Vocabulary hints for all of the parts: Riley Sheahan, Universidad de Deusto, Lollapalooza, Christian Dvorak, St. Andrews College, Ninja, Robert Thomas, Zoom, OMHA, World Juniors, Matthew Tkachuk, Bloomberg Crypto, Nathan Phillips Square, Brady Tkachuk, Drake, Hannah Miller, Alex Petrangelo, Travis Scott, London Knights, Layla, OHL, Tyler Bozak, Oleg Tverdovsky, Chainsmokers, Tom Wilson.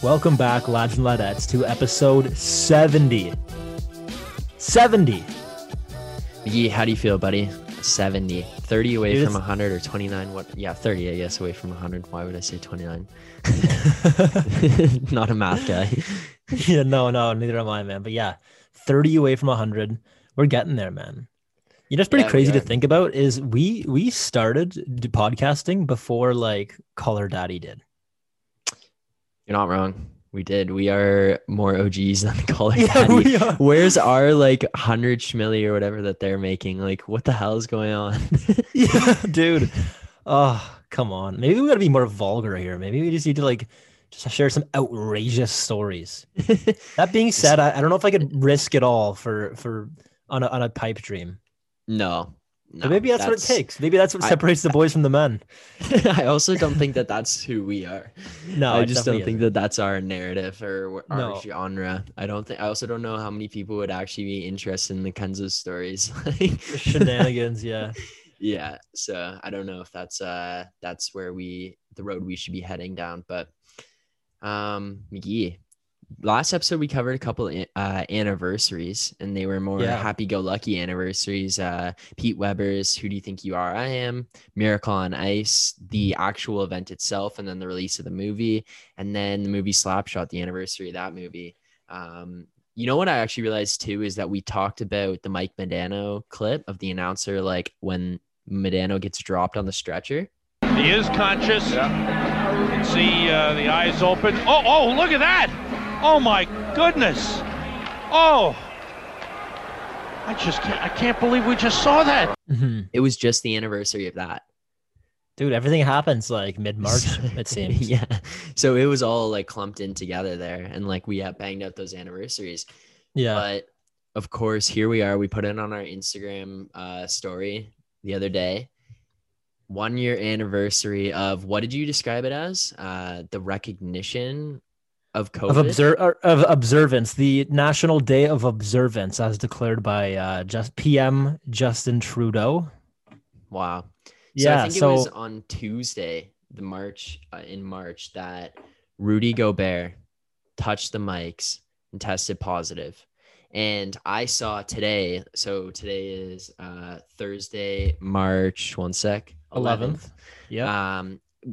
Welcome back, lads and ladettes, to episode 70. 70! McGee, how do you feel, buddy? 70. 30 away from 100 or 29. What? Yeah, 30, I guess, away from 100. Why would I say 29? Not a math guy. Yeah, no, neither am I, man. But yeah, 30 away from 100. We're getting there, man. You know, it's pretty crazy to think about is we started podcasting before, like, Caller Daddy did. You're not wrong. We did. We are more OGs than Caller Daddy. We are. Where's our like 100 schmilly or whatever that they're making? Like, what the hell is going on? Yeah, dude. Oh, come on. Maybe we gotta be more vulgar here. Maybe we just need to just share some outrageous stories. That being said, I don't know if I could risk it all for on a pipe dream. No. But maybe that's what it takes. Maybe that's what separates the boys from the men. I also don't think that that's who we are. No, I just don't think that that's our narrative or our genre. I also don't know how many people would actually be interested in the kinds of stories. Like shenanigans, yeah. Yeah. So I don't know if that's where the road we should be heading down. But McGee, last episode we covered a couple anniversaries, and they were more happy-go-lucky anniversaries. Pete Weber's Who Do You Think You Are? I Am, Miracle on Ice, the actual event itself, and then the release of the movie, and then the movie Slapshot, the anniversary of that movie. You know what I actually realized too is that we talked about the Mike Modano clip of the announcer, like when Modano gets dropped on the stretcher. He is conscious. Yeah. You can see the eyes open. Oh, look at that! Oh my goodness! Oh, I can't believe we just saw that. Mm-hmm. It was just the anniversary of that, dude. Everything happens like mid-March, it seems. Yeah, so it was all like clumped in together there, and like we banged out those anniversaries. Yeah, but of course, here we are. We put it on our Instagram story the other day. 1 year anniversary of what did you describe it as? The recognition. Of COVID? Of observance, the National Day of Observance, as declared by PM Justin Trudeau. Wow. So yeah. I think it was on Tuesday, in March, that Rudy Gobert touched the mics and tested positive. And I saw today. So today is Thursday, March 11th. Yeah.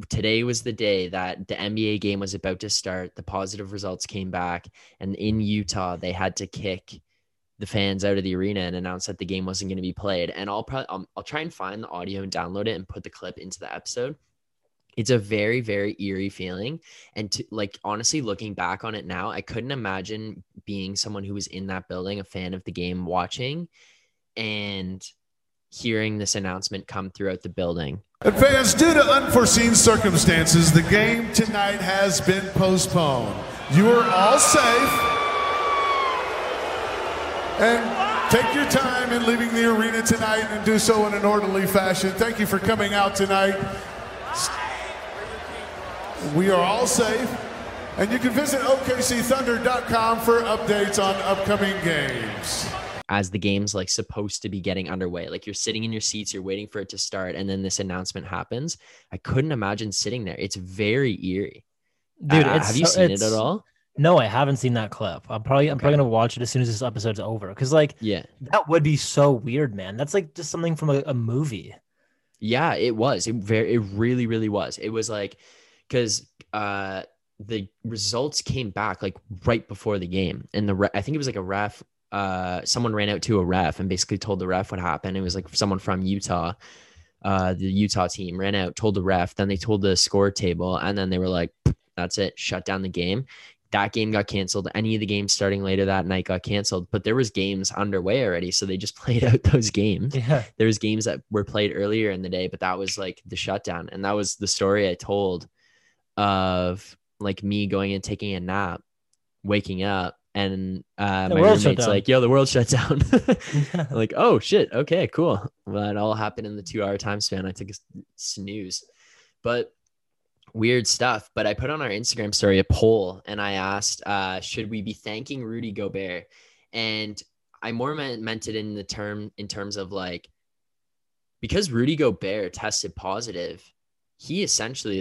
Today was the day that the NBA game was about to start. The positive results came back, and in Utah, they had to kick the fans out of the arena and announce that the game wasn't going to be played. And I'll try and find the audio and download it and put the clip into the episode. It's a very, very eerie feeling. And honestly, looking back on it now, I couldn't imagine being someone who was in that building, a fan of the game, watching and hearing this announcement come throughout the building. Fans, due to unforeseen circumstances, the game tonight has been postponed. You are all safe. And take your time in leaving the arena tonight and do so in an orderly fashion. Thank you for coming out tonight. We are all safe. And you can visit OKCThunder.com for updates on upcoming games. As the game's supposed to be getting underway, you're sitting in your seats, you're waiting for it to start, and then this announcement happens. I couldn't imagine sitting there. It's very eerie, dude. Have you seen it at all? No, I haven't seen that clip. I'm probably gonna watch it as soon as this episode's over, because that would be so weird, man. That's just something from a movie. Yeah, it was. It really, really was. It was because the results came back right before the game, and I think it was a ref. Someone ran out to a ref and basically told the ref what happened. It was someone from Utah, the Utah team ran out, told the ref, then they told the score table, and then they were like, that's it, shut down the game. That game got canceled. Any of the games starting later that night got canceled, but there was games underway already, so they just played out those games. Yeah. There was games that were played earlier in the day, but that was the shutdown. And that was the story I told of me going and taking a nap, waking up, and my roommate's like, yo, the world shut down. Yeah. Oh shit, okay, cool. Well, it all happened in the 2 hour time span. I took a snooze, but weird stuff. But I put on our Instagram story a poll, and I asked, should we be thanking Rudy Gobert? And I more meant it in terms of because Rudy Gobert tested positive, he essentially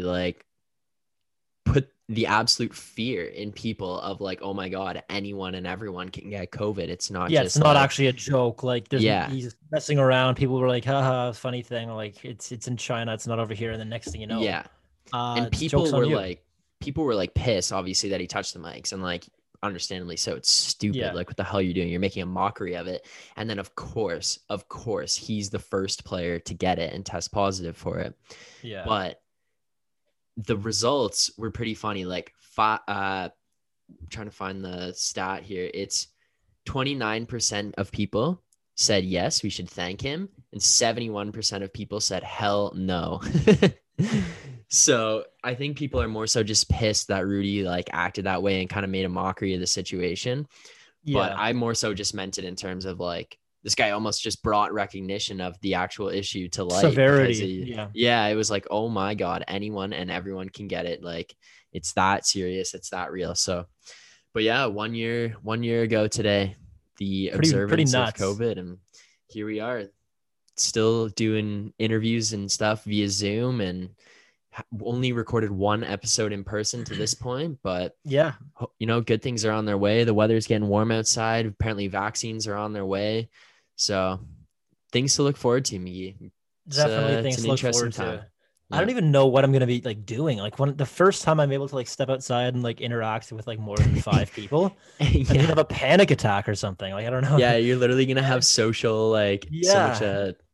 put the absolute fear in people of like, oh my God, anyone and everyone can get COVID. It's not just it's not like, actually a joke. Like there's he's messing around. People were like, haha, funny thing. Like it's in China. It's not over here. And the next thing you know. Yeah. And people were like pissed, obviously, that he touched the mics, and like, understandably so, it's stupid. Yeah. Like, what the hell are you doing? You're making a mockery of it. And then of course he's the first player to get it and test positive for it. Yeah. But the results were pretty funny. Like I'm trying to find the stat here. It's 29% of people said, yes, we should thank him. And 71% of people said, hell no. So I think people are more so just pissed that Rudy like acted that way and kind of made a mockery of the situation. Yeah. But I more so just meant it in terms of like, this guy almost just brought recognition of the actual issue to light. Severity. It was like, oh my God, anyone and everyone can get it. Like it's that serious. It's that real. So, but yeah, one year ago today, the observance of COVID, and here we are still doing interviews and stuff via Zoom, and only recorded one episode in person to this point, but yeah, you know, good things are on their way. The weather's getting warm outside. Apparently vaccines are on their way. So things to look forward to, Miggy. Definitely things to look forward to. Yeah. I don't even know what I'm going to be like doing. Like when the first time I'm able to like step outside and like interact with like more than 5 people, I'm going to have a panic attack or something. Like, I don't know. Yeah. You're literally going to have social, like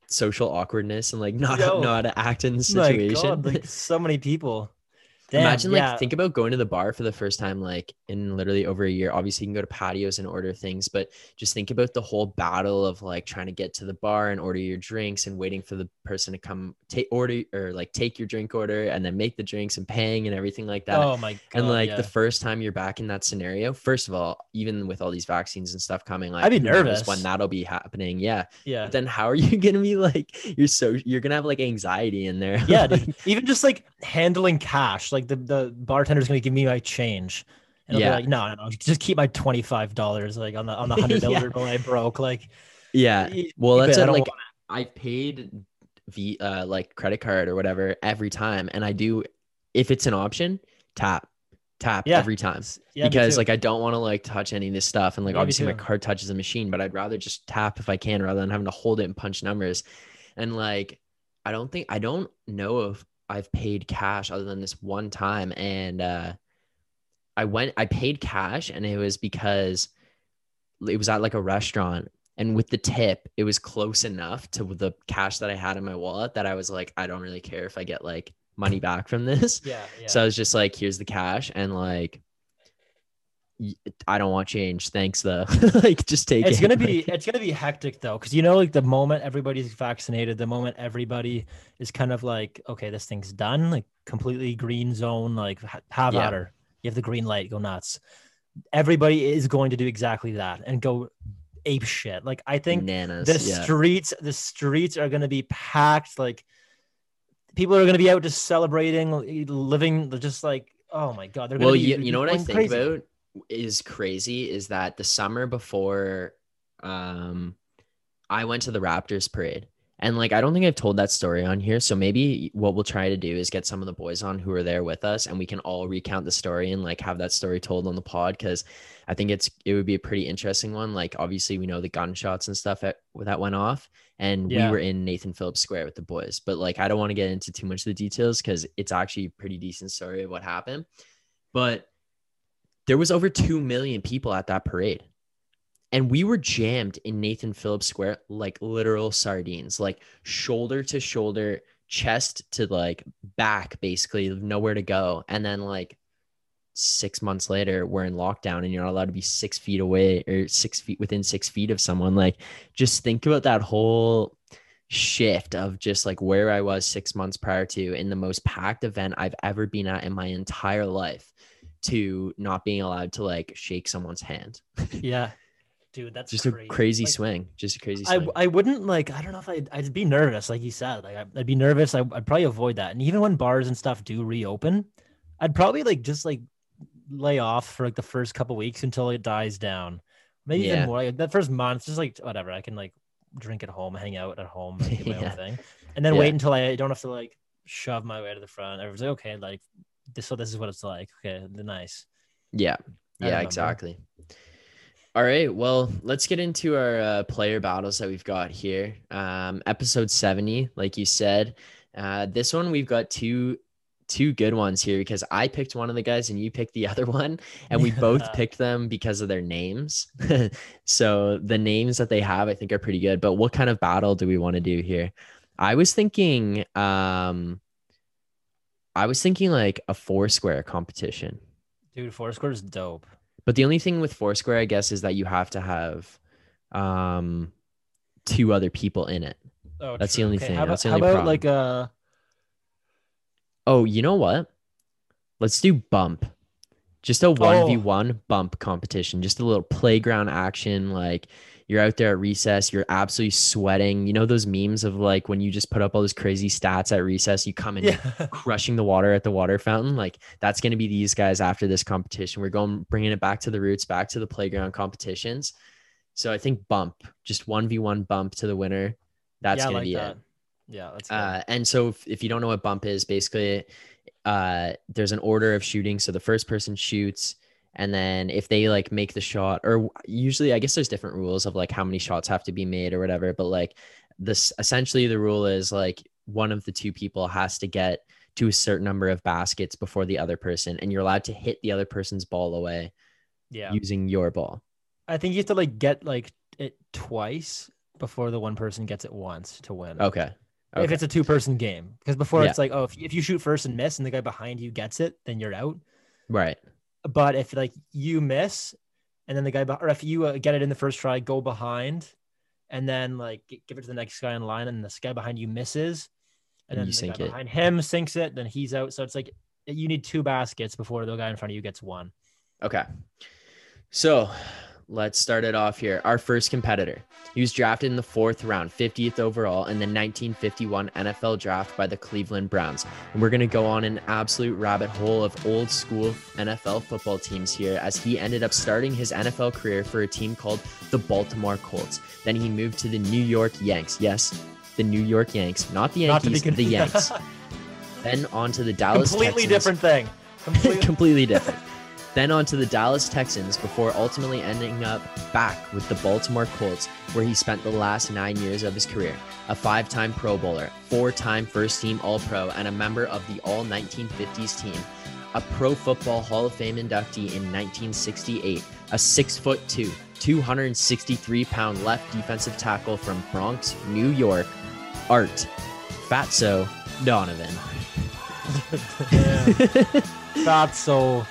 social awkwardness and like not know how to act in the situation. God, like so many people. Damn, imagine think about going to the bar for the first time like in literally over a year. Obviously you can go to patios and order things, but just think about the whole battle of like trying to get to the bar and order your drinks and waiting for the person to come take your drink order and then make the drinks and paying and everything like that. Oh my God. And like the first time you're back in that scenario, first of all, even with all these vaccines and stuff coming, like I'd be nervous when that'll be happening. Yeah. But then how are you gonna be like you're gonna have like anxiety in there? Yeah, dude. Even just like handling cash, like the bartender's gonna give me my change, and I'll be like, no, just keep my $25, like on the $100 bill I broke, like. Yeah, well, that's like I paid the like credit card or whatever every time, and I do, if it's an option, tap every time, because like I don't want to like touch any of this stuff, and like obviously my card touches the machine, but I'd rather just tap if I can rather than having to hold it and punch numbers, and like I don't know if I've paid cash other than this one time. And I paid cash, and it was because it was at like a restaurant, and with the tip, it was close enough to the cash that I had in my wallet that I was like, I don't really care if I get like money back from this. Yeah. So I was just like, here's the cash. And like, I don't want change. Thanks though. Like just take it. It's going to be hectic though. Cause you know, like the moment everybody's vaccinated, the moment everybody is kind of like, okay, this thing's done, like completely green zone, like have at her. You have the green light, go nuts. Everybody is going to do exactly that and go ape shit. Like I think the streets are going to be packed. Like people are going to be out just celebrating, living just like, oh my God. You know what I think crazy. About? Is crazy is that the summer before I went to the Raptors parade, and like I don't think I've told that story on here, so maybe what we'll try to do is get some of the boys on who are there with us, and we can all recount the story and like have that story told on the pod, because I think it would be a pretty interesting one. Like obviously we know the gunshots and stuff that went off, and we were in Nathan Phillips Square with the boys, but like I don't want to get into too much of the details because it's actually a pretty decent story of what happened. But there was over 2 million people at that parade, and we were jammed in Nathan Phillips Square, like literal sardines, like shoulder to shoulder, chest to like back, basically nowhere to go. And then like 6 months later, we're in lockdown and you're not allowed to be 6 feet away or 6 feet within 6 feet of someone. Like just think about that whole shift of just like where I was 6 months prior to in the most packed event I've ever been at in my entire life, to not being allowed to like shake someone's hand. Yeah, dude, that's just crazy. a crazy swing. I wouldn't like, I don't know if I'd be nervous. Like you said, like I'd be nervous. I'd probably avoid that. And even when bars and stuff do reopen, I'd probably like just like lay off for like the first couple weeks until it dies down. Maybe even more like that first month, just like whatever. I can like drink at home, hang out at home, like, do my own thing. And then wait until I don't have to like shove my way to the front. Everyone's like, okay, like so this is what it's like. Okay, nice. Yeah, yeah, exactly. All right, well, let's get into our player battles that we've got here. Episode 70, like you said. This one, we've got two good ones here because I picked one of the guys and you picked the other one, and we both picked them because of their names. So the names that they have, I think, are pretty good. But what kind of battle do we want to do here? I was thinking like a Foursquare competition. Dude, Foursquare is dope. But the only thing with Foursquare, I guess, is that you have to have two other people in it. Oh, that's true. The only okay. thing. How about like a... Oh, you know what? Let's do bump. Just a 1v1 bump competition. Just a little playground action. Like you're out there at recess. You're absolutely sweating. You know those memes of like when you just put up all those crazy stats at recess, you come in crushing the water at the water fountain. Like that's going to be these guys after this competition. We're bringing it back to the roots, back to the playground competitions. So I think bump, just 1v1 bump to the winner. That's going to be it. Yeah, that's and so if you don't know what bump is, basically there's an order of shooting. So the first person shoots, and then if they like make the shot, or usually I guess there's different rules of like how many shots have to be made or whatever, but like this essentially the rule is like one of the two people has to get to a certain number of baskets before the other person, and you're allowed to hit the other person's ball away using your ball. I think you have to like get like it twice before the one person gets it once to win. Okay. If it's a two-person game, because before it's like, oh, if you shoot first and miss and the guy behind you gets it, then you're out. Right. But if like you miss and then the guy, or if you get it in the first try, go behind and then like give it to the next guy in line, and this guy behind you misses, and then the guy behind him sinks it, then he's out. So it's like you need two baskets before the guy in front of you gets one. Okay. So let's start it off here. Our first competitor. He was drafted in the 4th round, 50th overall in the 1951 NFL draft by the Cleveland Browns. And we're going to go on an absolute rabbit hole of old school NFL football teams here, as he ended up starting his NFL career for a team called the Baltimore Colts. Then he moved to the New York Yanks. Yes, the New York Yanks, not the Yankees, the Yanks. Then on to the Dallas Texans. Different thing. Completely different. Then on to the Dallas Texans before ultimately ending up back with the Baltimore Colts, where he spent the last 9 years of his career. A 5-time Pro Bowler, 4-time first-team All-Pro, and a member of the All-1950s team. A Pro Football Hall of Fame inductee in 1968. A 6'2", 263-pound left defensive tackle from Bronx, New York, Art Fatso Donovan. Fatso.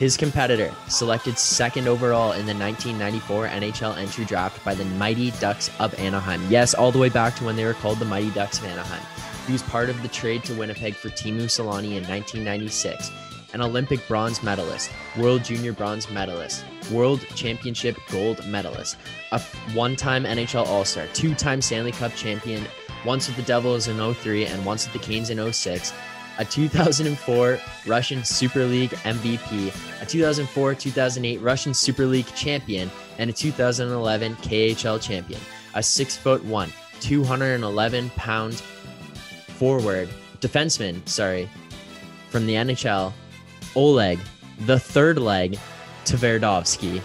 His competitor, selected 2nd overall in the 1994 NHL entry draft by the Mighty Ducks of Anaheim. Yes, all the way back to when they were called the Mighty Ducks of Anaheim. He was part of the trade to Winnipeg for Teemu Selanne in 1996. An Olympic bronze medalist, World Junior bronze medalist, World Championship gold medalist, a 1-time NHL All-Star, 2-time Stanley Cup champion, once with the Devils in 2003 and once with the Canes in 2006. A 2004 Russian Super League MVP, a 2004-2008 Russian Super League champion, and a 2011 KHL champion. A 6'1", 211-pound defenseman, from the NHL, Oleg Tverdovsky.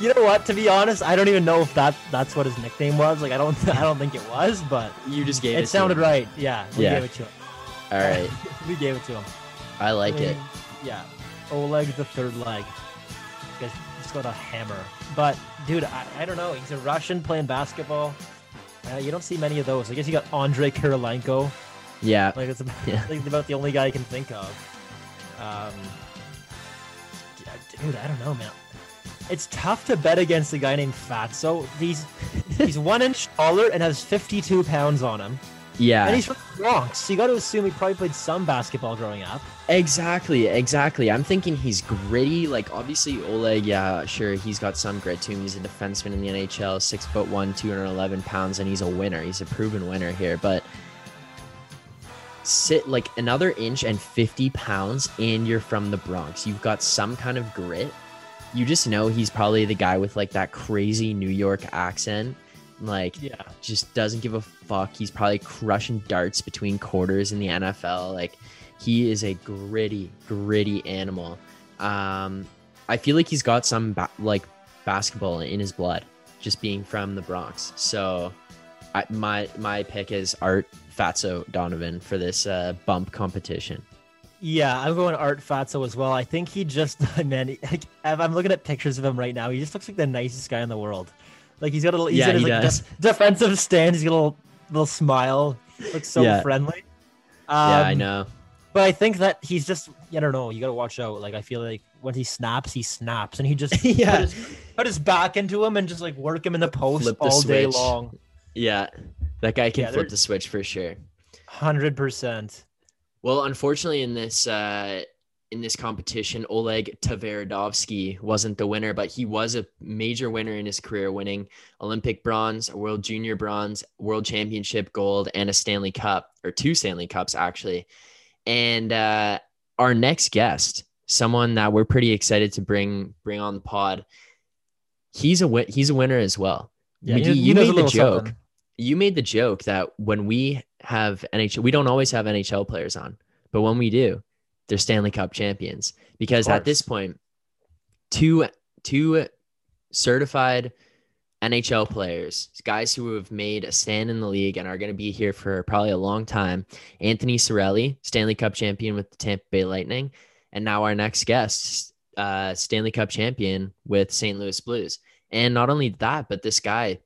You know what? To be honest, I don't even know if that's what his nickname was. Like, I don't think it was, but you just gave it. It sounded right. Yeah, we gave it to him. All right, we gave it to him. I like it. Yeah, Oleg Tverdovsky. He's just got a hammer. But dude, I don't know. He's a Russian playing basketball. You don't see many of those. I guess you got Andrei Kirilenko. Yeah, like it's about the only guy I can think of. Dude, I don't know, man. It's tough to bet against a guy named Fatso. He's 1 inch taller and has 52 pounds on him. Yeah. And he's from the Bronx, so you got to assume he probably played some basketball growing up. Exactly. I'm thinking he's gritty. Like, obviously, Oleg, yeah, sure, he's got some grit to him. He's a defenseman in the NHL, 6'1", 211 pounds, and he's a winner. He's a proven winner here. But sit like another inch and 50 pounds, and you're from the Bronx. You've got some kind of grit. You just know he's probably the guy with like that crazy New York accent Like, yeah, just doesn't give a fuck. He's probably crushing darts between quarters in the NFL. Like, he is a gritty, gritty animal. I feel like he's got some basketball in his blood, just being from the Bronx. So my pick is Art Fatso Donovan for this bump competition. Yeah, I'm going Art Fatso as well. I think he just, man, like, I'm looking at pictures of him right now. He just looks like the nicest guy in the world. Like, he's got a little, he's got his, defensive stand. He's got a little smile. Looks so friendly. Yeah, I know. But I think that he's just, I don't know. You got to watch out. Like, I feel like when he snaps, and he just put his back into him and just like work him in the post all day long. Yeah, that guy can flip the switch for sure. 100%. Well, unfortunately, in this competition, Oleg Tverdovsky wasn't the winner, but he was a major winner in his career, winning Olympic bronze, World Junior bronze, World Championship gold, and a Stanley Cup, or two Stanley Cups, actually. And our next guest, someone that we're pretty excited to bring on the pod, he's a winner as well. Yeah, you made the joke. Something. You made the joke that when we have NHL, we don't always have NHL players on, but when we do, they're Stanley Cup champions, because at this point, two certified NHL players, guys who have made a stand in the league and are going to be here for probably a long time. Anthony Cirelli, Stanley Cup champion with the Tampa Bay Lightning, and now our next guest, Stanley Cup champion with St. Louis Blues. And not only that, but this guy,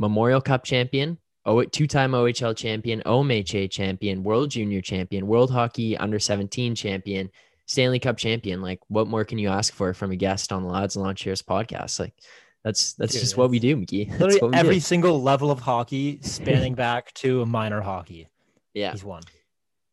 Memorial Cup champion, two-time OHL champion, OMHA champion, World Junior champion, World Hockey Under-17 champion, Stanley Cup champion. Like, what more can you ask for from a guest on the Lads and Launchers podcast? Like, that's dude, just what we do, Mickey. Literally every single level of hockey, spanning back to minor hockey. Yeah, he's won.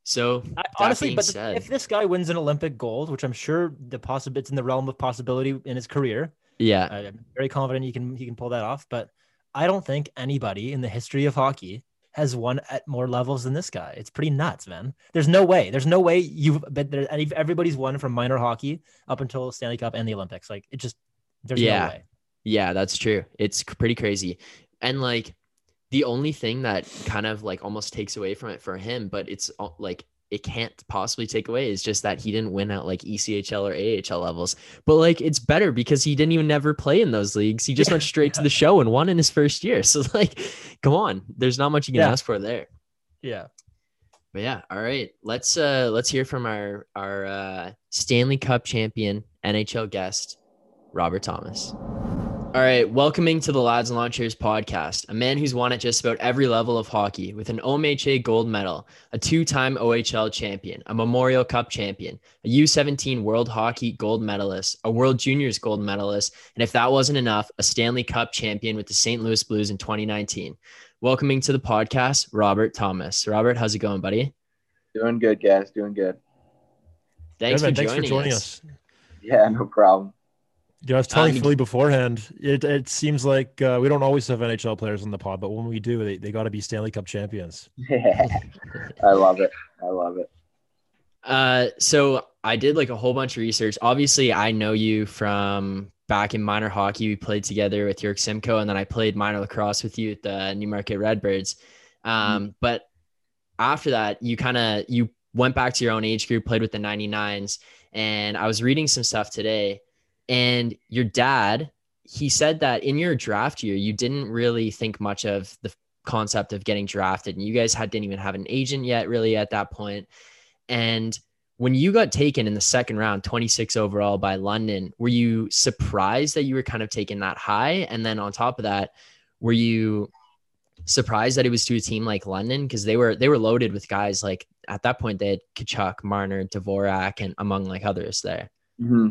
So honestly, but if this guy wins an Olympic gold, which I'm sure it's in the realm of possibility in his career. Yeah, I'm very confident he can pull that off, but I don't think anybody in the history of hockey has won at more levels than this guy. It's pretty nuts, man. There's no way everybody's won from minor hockey up until Stanley Cup and the Olympics. Like, it just, there's no way. Yeah, that's true. It's pretty crazy. And like, the only thing that kind of like almost takes away from it for him, but it's like, it can't possibly take away, is just that he didn't win at like ECHL or AHL levels, but like, it's better because he didn't even never play in those leagues. He just went straight to the show and won in his first year. So like, come on, there's not much you can ask for there. Yeah. But yeah. All right. Let's hear from our Stanley Cup champion, NHL guest, Robert Thomas. All right, welcoming to the Lads and Launchers podcast, a man who's won at just about every level of hockey, with an OMHA gold medal, a two-time OHL champion, a Memorial Cup champion, a U17 World Hockey gold medalist, a World Juniors gold medalist, and if that wasn't enough, a Stanley Cup champion with the St. Louis Blues in 2019. Welcoming to the podcast, Robert Thomas. Robert, how's it going, buddy? Doing good, guys. Doing good. Thanks for joining us. Yeah, no problem. Yeah, I was telling Philly beforehand, it seems like we don't always have NHL players on the pod, but when we do, they got to be Stanley Cup champions. I love it. So I did like a whole bunch of research. Obviously, I know you from back in minor hockey. We played together with York Simcoe, and then I played minor lacrosse with you at the Newmarket Redbirds. But after that, you went back to your own age group, played with the 99s, and I was reading some stuff today. And your dad, he said that in your draft year, you didn't really think much of the concept of getting drafted, and you guys didn't even have an agent yet really at that point. And when you got taken in the second round, 26 overall by London, were you surprised that you were kind of taken that high? And then on top of that, were you surprised that it was to a team like London? Cause they were loaded with guys. Like at that point they had Tkachuk, Marner, Dvorak, and among like others there. Mm-hmm.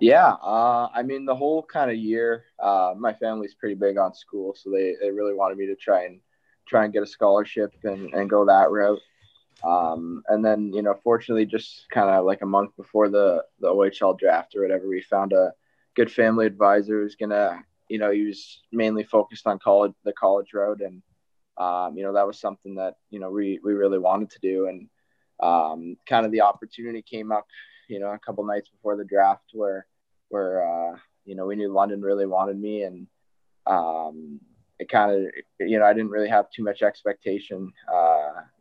Yeah. I mean, the whole kind of year, my family's pretty big on school, so they really wanted me to try and get a scholarship and go that route. And then, you know, fortunately, just kind of like a month before the OHL draft or whatever, we found a good family advisor who's he was mainly focused on the college road. And, you know, that was something that, you know, we really wanted to do. And kind of the opportunity came up, you know, a couple nights before the draft where, you know, we knew London really wanted me. And, it kind of, you know, I didn't really have too much expectation,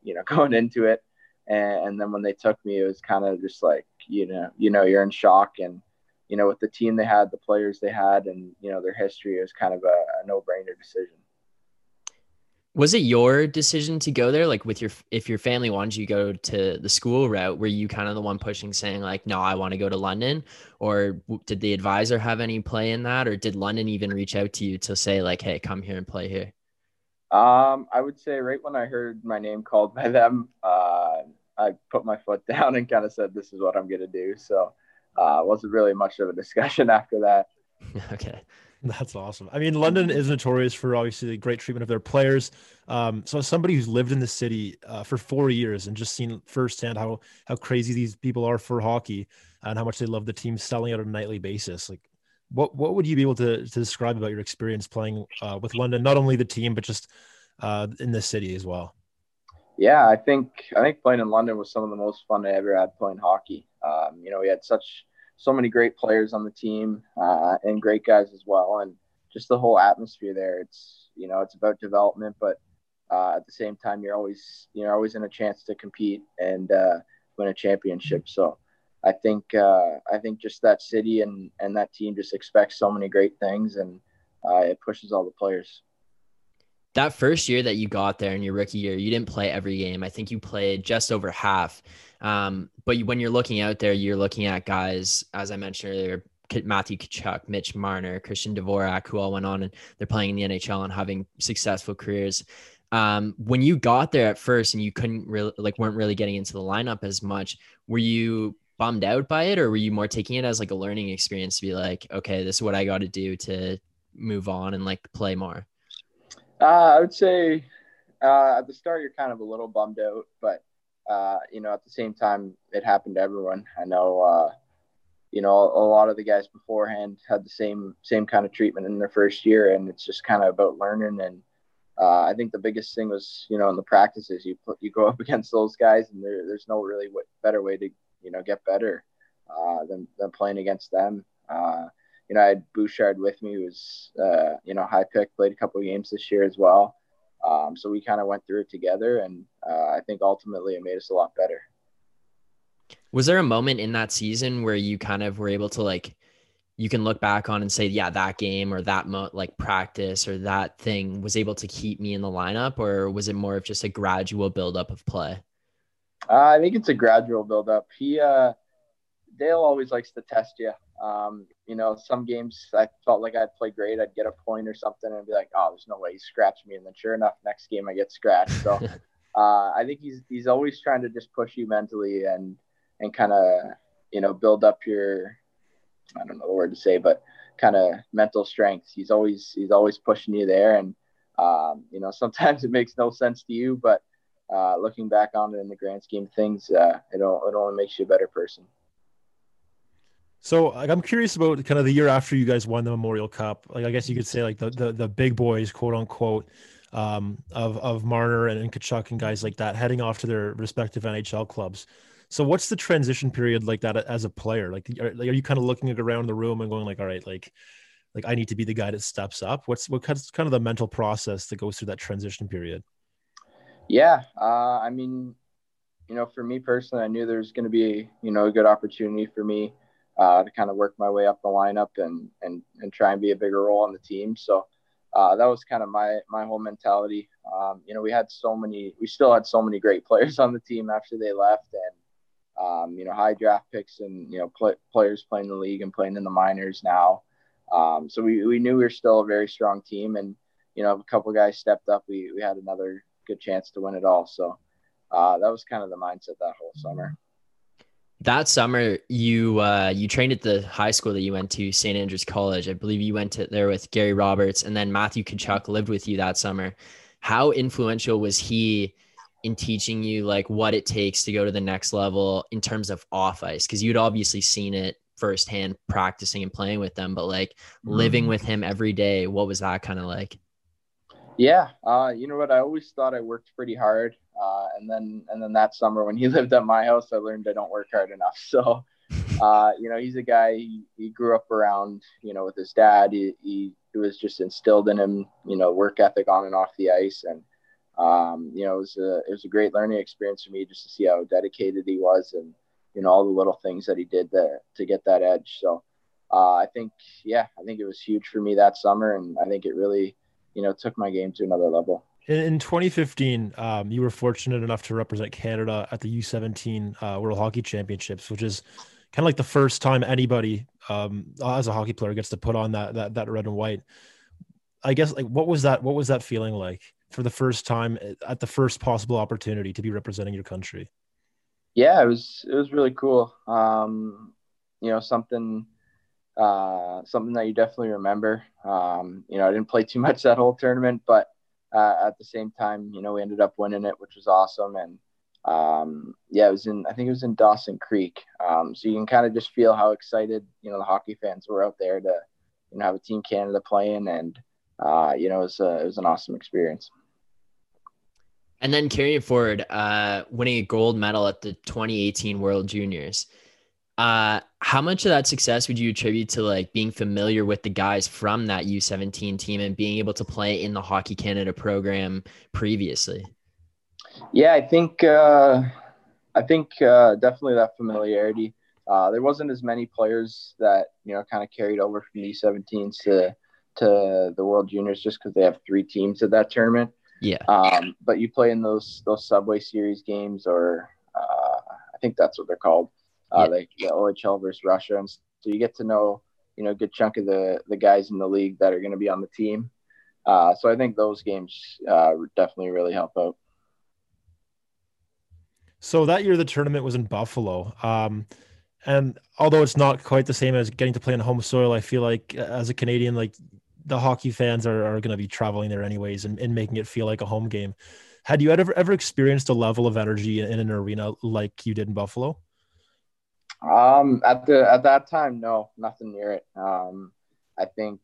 you know, going into it. And then when they took me, it was kind of just like, you know, you're in shock. And, you know, with the team they had, the players they had, and, you know, their history, it was kind of a no-brainer decision. Was it your decision to go there? Like with your, if your family wanted you to go to the school route, were you kind of the one pushing, saying like, no, I want to go to London? Or did the advisor have any play in that? Or did London even reach out to you to say like, hey, come here and play here? I would say right when I heard my name called by them, I put my foot down and kind of said, this is what I'm going to do. So wasn't really much of a discussion after that. Okay. That's awesome. I mean, London is notorious for obviously the great treatment of their players. So as somebody who's lived in the city for 4 years and just seen firsthand how crazy these people are for hockey and how much they love the team selling out on a nightly basis, like what would you be able to describe about your experience playing with London, not only the team, but just in the city as well? Yeah, I think playing in London was some of the most fun I ever had playing hockey. You know, we had so many great players on the team and great guys as well. And just the whole atmosphere there, it's about development, but at the same time, you're always in a chance to compete and win a championship. So I think just that city and that team just expects so many great things, and it pushes all the players. That first year that you got there, in your rookie year, you didn't play every game. I think you played just over half. But when you're looking out there, you're looking at guys, as I mentioned earlier, Matthew Tkachuk, Mitch Marner, Christian Dvorak, who all went on and they're playing in the NHL and having successful careers. When you got there at first and you weren't really getting into the lineup as much, were you bummed out by it, or were you more taking it as like a learning experience to be like, okay, this is what I got to do to move on and like play more? I would say at the start, you're kind of a little bummed out, but, you know, at the same time, it happened to everyone. I know, you know, a lot of the guys beforehand had the same kind of treatment in their first year, and it's just kind of about learning. And I think the biggest thing was, you know, in the practices, you go up against those guys, and there's no really better way to, you know, get better than playing against them. You know, I had Bouchard with me, who was, you know, high pick, played a couple of games this year as well. So we kind of went through it together, and I think ultimately it made us a lot better. Was there a moment in that season where you kind of were able to, like, you can look back on and say, yeah, that game or that practice or that thing was able to keep me in the lineup, or was it more of just a gradual buildup of play? I think it's a gradual buildup. Dale always likes to test you. You know, some games I felt like I'd play great. I'd get a point or something and be like, oh, there's no way he scratched me. And then sure enough, next game I get scratched. So I think he's always trying to just push you mentally and kind of, you know, build up your, I don't know the word to say, but kind of mental strength. He's always pushing you there. And, you know, sometimes it makes no sense to you, but looking back on it in the grand scheme of things, it only makes you a better person. So like, I'm curious about kind of the year after you guys won the Memorial Cup. Like, I guess you could say like the big boys, quote unquote, of Marner and Tkachuk and guys like that heading off to their respective NHL clubs. So what's the transition period like that as a player? Like, are you kind of looking around the room and going like, all right, like I need to be the guy that steps up? What kind of the mental process that goes through that transition period? Yeah. I mean, you know, for me personally, I knew there was going to be, you know, a good opportunity for me to kind of work my way up the lineup and try and be a bigger role on the team. So that was kind of my whole mentality. You know, we still had so many great players on the team after they left, and you know, high draft picks and, you know, players playing the league and playing in the minors now. So we knew we were still a very strong team, and, you know, if a couple of guys stepped up, we had another good chance to win it all. So that was kind of the mindset that whole summer. That summer, you trained at the high school that you went to, St. Andrews College. I believe you went there with Gary Roberts, and then Matthew Tkachuk lived with you that summer. How influential was he in teaching you like what it takes to go to the next level in terms of off ice? Because you'd obviously seen it firsthand practicing and playing with them, but like living with him every day, what was that kind of like? Yeah, you know what? I always thought I worked pretty hard. And then that summer when he lived at my house, I learned I don't work hard enough. So, you know, he's a guy, he grew up around, you know, with his dad. He who has just instilled in him, you know, work ethic on and off the ice. And, you know, it was a great learning experience for me just to see how dedicated he was and, you know, all the little things that he did there to get that edge. So I think it was huge for me that summer. And I think it really, you know, took my game to another level. In 2015, you were fortunate enough to represent Canada at the U17 World Hockey Championships, which is kind of like the first time anybody as a hockey player gets to put on that red and white. I guess, like, what was that feeling like for the first time at the first possible opportunity to be representing your country? Yeah, it was really cool. You know, something that you definitely remember. You know, I didn't play too much that whole tournament, but at the same time, you know, we ended up winning it, which was awesome. And it was in Dawson Creek. So you can kind of just feel how excited, you know, the hockey fans were out there to, you know, have a Team Canada playing. And, you know, it was an awesome experience. And then carrying forward, winning a gold medal at the 2018 World Juniors. How much of that success would you attribute to, like, being familiar with the guys from that U17 team and being able to play in the Hockey Canada program previously? Yeah, I think definitely that familiarity. There wasn't as many players that, you know, kind of carried over from the U17s to the World Juniors, just because they have three teams at that tournament. Yeah. But you play in those Subway Series games, or I think that's what they're called, like the OHL versus Russia, and so you get to know, you know, a good chunk of the guys in the league that are going to be on the team. So I think those games definitely really help out. So that year, the tournament was in Buffalo. And although it's not quite the same as getting to play on home soil, I feel like as a Canadian, like, the hockey fans are going to be traveling there anyways and making it feel like a home game. Had you ever experienced a level of energy in an arena like you did in Buffalo? At that time, no, nothing near it. I think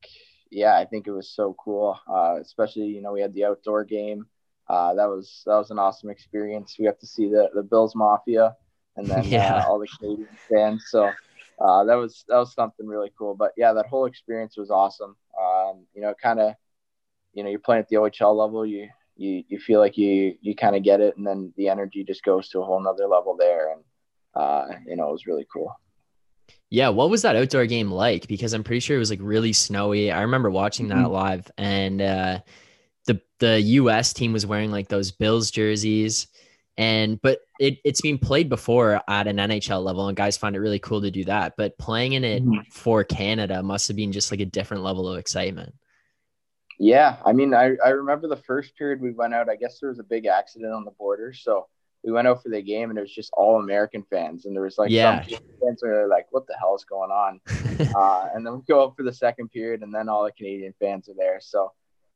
it was so cool. Especially, you know, we had the outdoor game. That was an awesome experience. We got to see the Bills Mafia and then all the Canadian fans. So that was something really cool. But yeah, that whole experience was awesome. You know, kind of, you know, you're playing at the OHL level, you feel like you kind of get it, and then the energy just goes to a whole nother level there. And you know, it was really cool. Yeah, what was that outdoor game like? Because I'm pretty sure it was, like, really snowy. I remember watching that live, and the U.S. team was wearing, like, those Bills jerseys, but it's been played before at an NHL level, and guys find it really cool to do that. But playing in it for Canada must have been just, like, a different level of excitement. Yeah, I mean, I remember the first period we went out. I guess there was a big accident on the border, so we went out for the game, and it was just all American fans, and there was, like, some fans were like, "What the hell is going on?" And then we go out for the second period, and then all the Canadian fans are there. So.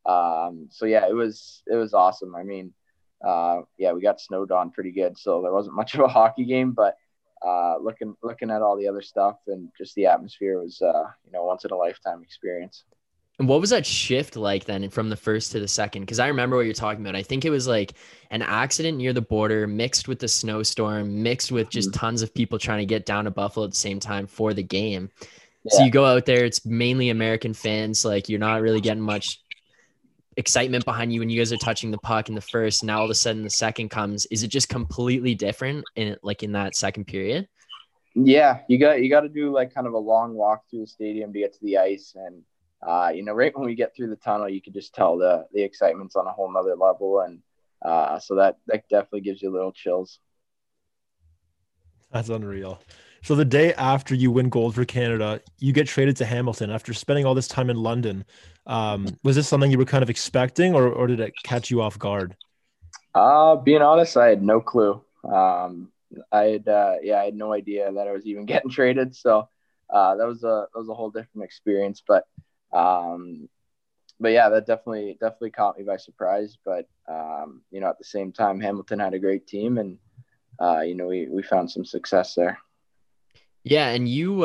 It was awesome. I mean, we got snowed on pretty good, so there wasn't much of a hockey game, but, looking at all the other stuff and just the atmosphere was, you know, once in a lifetime experience. And what was that shift like then from the first to the second? 'Cause I remember what you're talking about. I think it was like an accident near the border mixed with the snowstorm, mixed with just tons of people trying to get down to Buffalo at the same time for the game. Yeah. So you go out there, it's mainly American fans. Like, you're not really getting much excitement behind you when you guys are touching the puck in the first. Now all of a sudden the second comes. Is it just completely different in that second period? Yeah, you got to do, like, kind of a long walk through the stadium to get to the ice, and you know, right when we get through the tunnel, you could just tell the excitement's on a whole nother level, and so that definitely gives you little chills. That's unreal. So the day after you win gold for Canada, you get traded to Hamilton after spending all this time in London. Was this something you were kind of expecting, or did it catch you off guard? Being honest, I had no clue. I had no idea that I was even getting traded. So that was a whole different experience. But yeah, that definitely caught me by surprise. But you know, at the same time, Hamilton had a great team, and you know, we found some success there. Yeah, and you,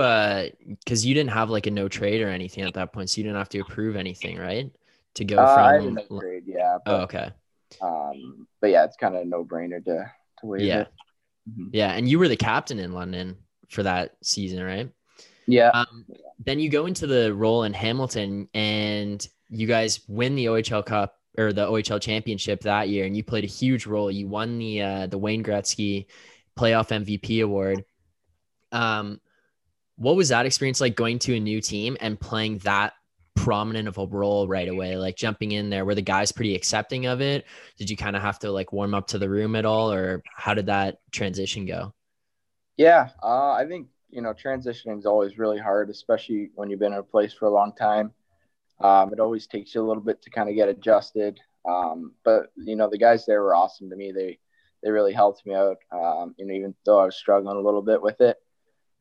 because you didn't have, like, a no trade or anything at that point, so you didn't have to approve anything, right? To go from. I had a no trade, yeah. But, okay. But yeah, it's kind of a no-brainer to waive it. Yeah, and you were the captain in London for that season, right? Yeah. Then you go into the role in Hamilton and you guys win the OHL Cup or the OHL championship that year. And you played a huge role. You won the Wayne Gretzky playoff MVP award. What was that experience like going to a new team and playing that prominent of a role right away? Like jumping in there, were the guys pretty accepting of it? Did you kind of have to like warm up to the room at all, or how did that transition go? Yeah. I think, you know, transitioning is always really hard, especially when you've been in a place for a long time. It always takes you a little bit to kind of get adjusted. But you know, the guys there were awesome to me. They really helped me out. You know, even though I was struggling a little bit with it.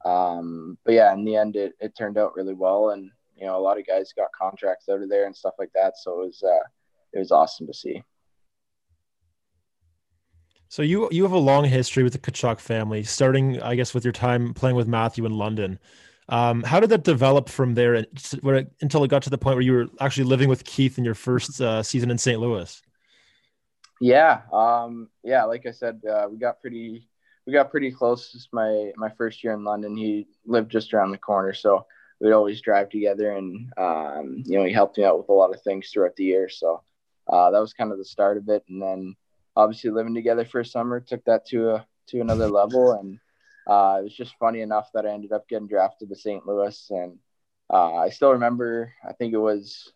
But yeah, in the end, it turned out really well. And, you know, a lot of guys got contracts out of there and stuff like that. So it was awesome to see. So you have a long history with the Tkachuk family, starting, I guess, with your time playing with Matthew in London. How did that develop from there until it got to the point where you were actually living with Keith in your first season in St. Louis? Yeah. Like I said, we got pretty close. This my first year in London. He lived just around the corner, so we'd always drive together, and you know, he helped me out with a lot of things throughout the year. So that was kind of the start of it, and then obviously living together for a summer took that to another level. And it was just funny enough that I ended up getting drafted to St. Louis, and I still remember. I think it was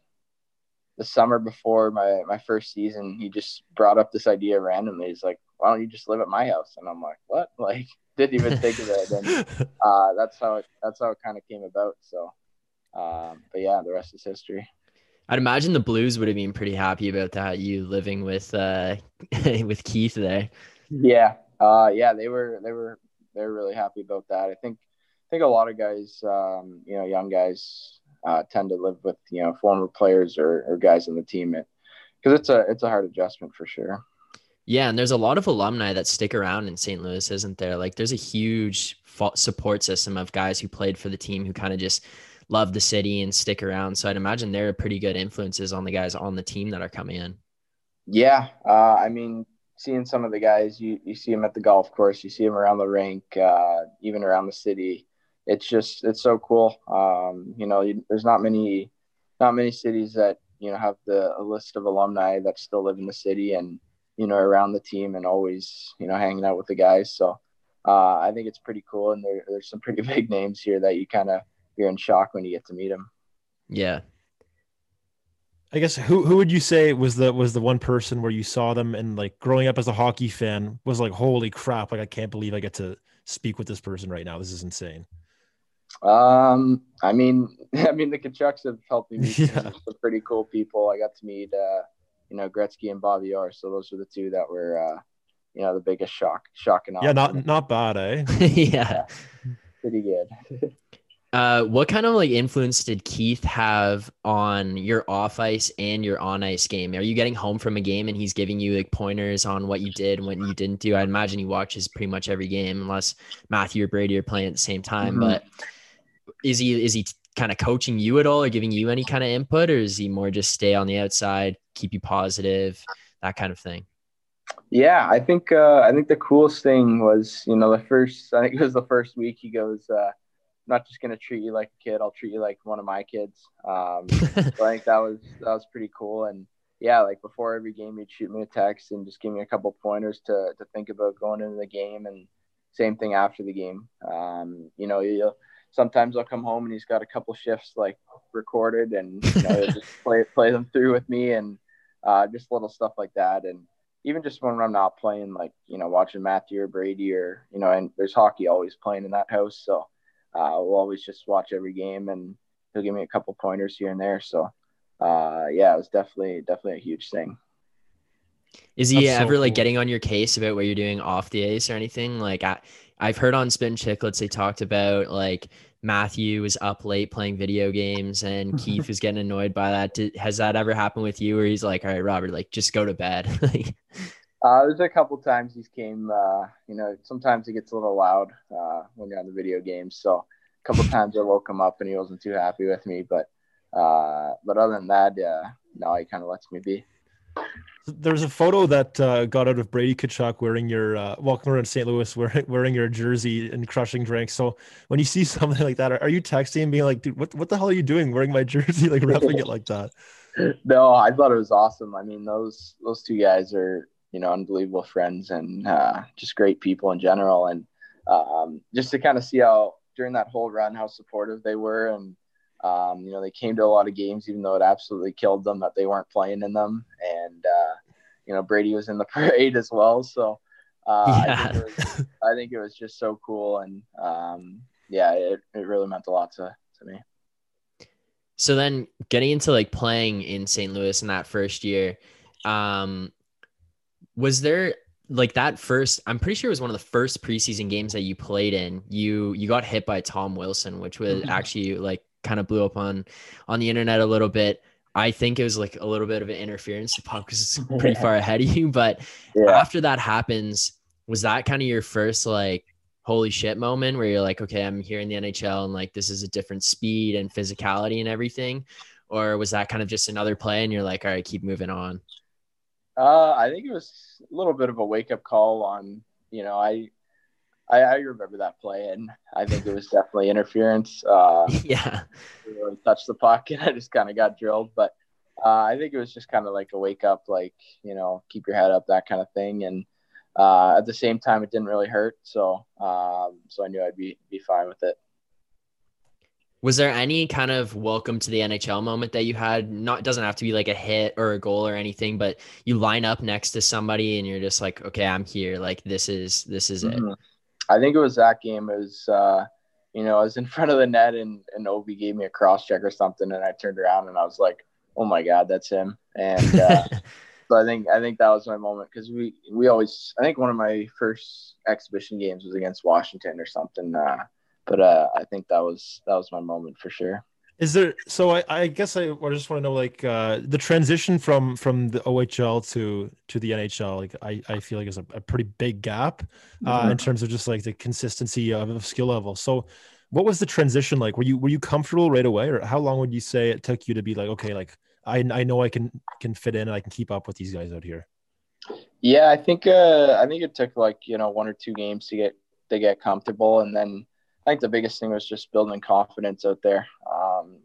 the summer before my first season. He just brought up this idea randomly. He's like, "Why don't you just live at my house?" And I'm like, "What?" Like, didn't even think of it. And that's how it kind of came about. So, but yeah, the rest is history. I'd imagine the Blues would have been pretty happy about that. You living with with Keith there. Yeah, they were really happy about that. I think a lot of guys, you know, young guys tend to live with, you know, former players or guys on the team, because it's a hard adjustment for sure. Yeah, and there's a lot of alumni that stick around in St. Louis, isn't there? Like, there's a huge support system of guys who played for the team who kind of just love the city and stick around. So I'd imagine there are pretty good influences on the guys on the team that are coming in. Yeah, I mean, seeing some of the guys, you see them at the golf course, you see them around the rink, even around the city. It's so cool. You know, there's not many cities that, you know, have a list of alumni that still live in the city and, you know, around the team and always, you know, hanging out with the guys. So I think it's pretty cool. And there's some pretty big names here that you're in shock when you get to meet them. Yeah. I guess who would you say was the one person where you saw them and like growing up as a hockey fan was like, holy crap, like I can't believe I get to speak with this person right now. This is insane. I mean the Tkachuks have helped me meet some pretty cool people. I got to meet you know, Gretzky and Bobby Orr. So those were the two that were, you know, the biggest shock and awe. Yeah, not bad, eh? Yeah. Pretty good. What kind of like influence did Keith have on your off ice and your on ice game? Are you getting home from a game and he's giving you like pointers on what you did and what you didn't do? I imagine he watches pretty much every game unless Matthew or Brady are playing at the same time. Mm-hmm. But is he kind of coaching you at all or giving you any kind of input, or is he more just stay on the outside, keep you positive, that kind of thing? Yeah, I think the coolest thing was, you know, the first week he goes, I'm not just going to treat you like a kid. I'll treat you like one of my kids. So I think that was pretty cool. And yeah, like before every game, he'd shoot me a text and just give me a couple pointers to think about going into the game, and same thing after the game. You know, sometimes I'll come home and he's got a couple shifts like recorded, and you know, he'll just play them through with me, and just little stuff like that. And even just when I'm not playing, like, you know, watching Matthew or Brady or, you know, and there's hockey always playing in that house. So, we'll always just watch every game, and he'll give me a couple pointers here and there. So, yeah, it was definitely a huge thing. Is he ever like getting on your case about what you're doing off the ice or anything? Like I've heard on Spin Chicklets, they talked about like Matthew was up late playing video games and Keith was getting annoyed by that. Has that ever happened with you where he's like, all right, Robert, like just go to bed? There's a couple times he's came, you know, sometimes he gets a little loud when you're on the video games. So a couple times I woke him up and he wasn't too happy with me, but other than that, no, he kind of lets me be. There's a photo that got out of Brady Tkachuk wearing your walking around St. Louis wearing your jersey and crushing drinks. So when you see something like that, are you texting and being like, dude, what the hell are you doing wearing my jersey, like repping it like that? No, I thought it was awesome. I mean, those two guys are, you know, unbelievable friends and just great people in general. And just to kind of see how during that whole run, how supportive they were. And, you know, they came to a lot of games, even though it absolutely killed them that they weren't playing in them. And, you know, Brady was in the parade as well. So yeah. I think it was just so cool. And, yeah, it really meant a lot to me. So then getting into like playing in St. Louis in that first year, was there like that first, I'm pretty sure it was one of the first preseason games that you played in, you got hit by Tom Wilson, which was actually like kind of blew up on the internet a little bit. I think it was like a little bit of an interference. The puck was pretty far ahead of you, but after that happens, was that kind of your first like, holy shit moment where you're like, okay, I'm here in the NHL and like, this is a different speed and physicality and everything? Or was that kind of just another play and you're like, all right, keep moving on? I think it was a little bit of a wake up call on, you know, I remember that play and I think it was definitely interference. Yeah. I really touched the puck and I just kind of got drilled, but I think it was just kind of like a wake up, like, you know, keep your head up, that kind of thing. And at the same time, it didn't really hurt. So, so I knew I'd be fine with it. Was there any kind of welcome to the NHL moment that you had? Not, doesn't have to be like a hit or a goal or anything, but you line up next to somebody and you're just like, okay, I'm here. Like, this is it. I think it was that game. It was, you know, I was in front of the net and Obi gave me a cross check or something. And I turned around and I was like, oh my God, that's him. And, so I think that was my moment because we always – I think one of my first exhibition games was against Washington or something. But I think that was my moment for sure. Is there – so I guess I just want to know, like, the transition from the OHL to the NHL, like, I feel like is a pretty big gap in terms of just, like, the consistency of skill level. So what was the transition like? Were you comfortable right away, or how long would you say it took you to be like, okay, like – I know I can fit in and I can keep up with these guys out here. Yeah, I think it took like, you know, one or two games to get comfortable. And then I think the biggest thing was just building confidence out there.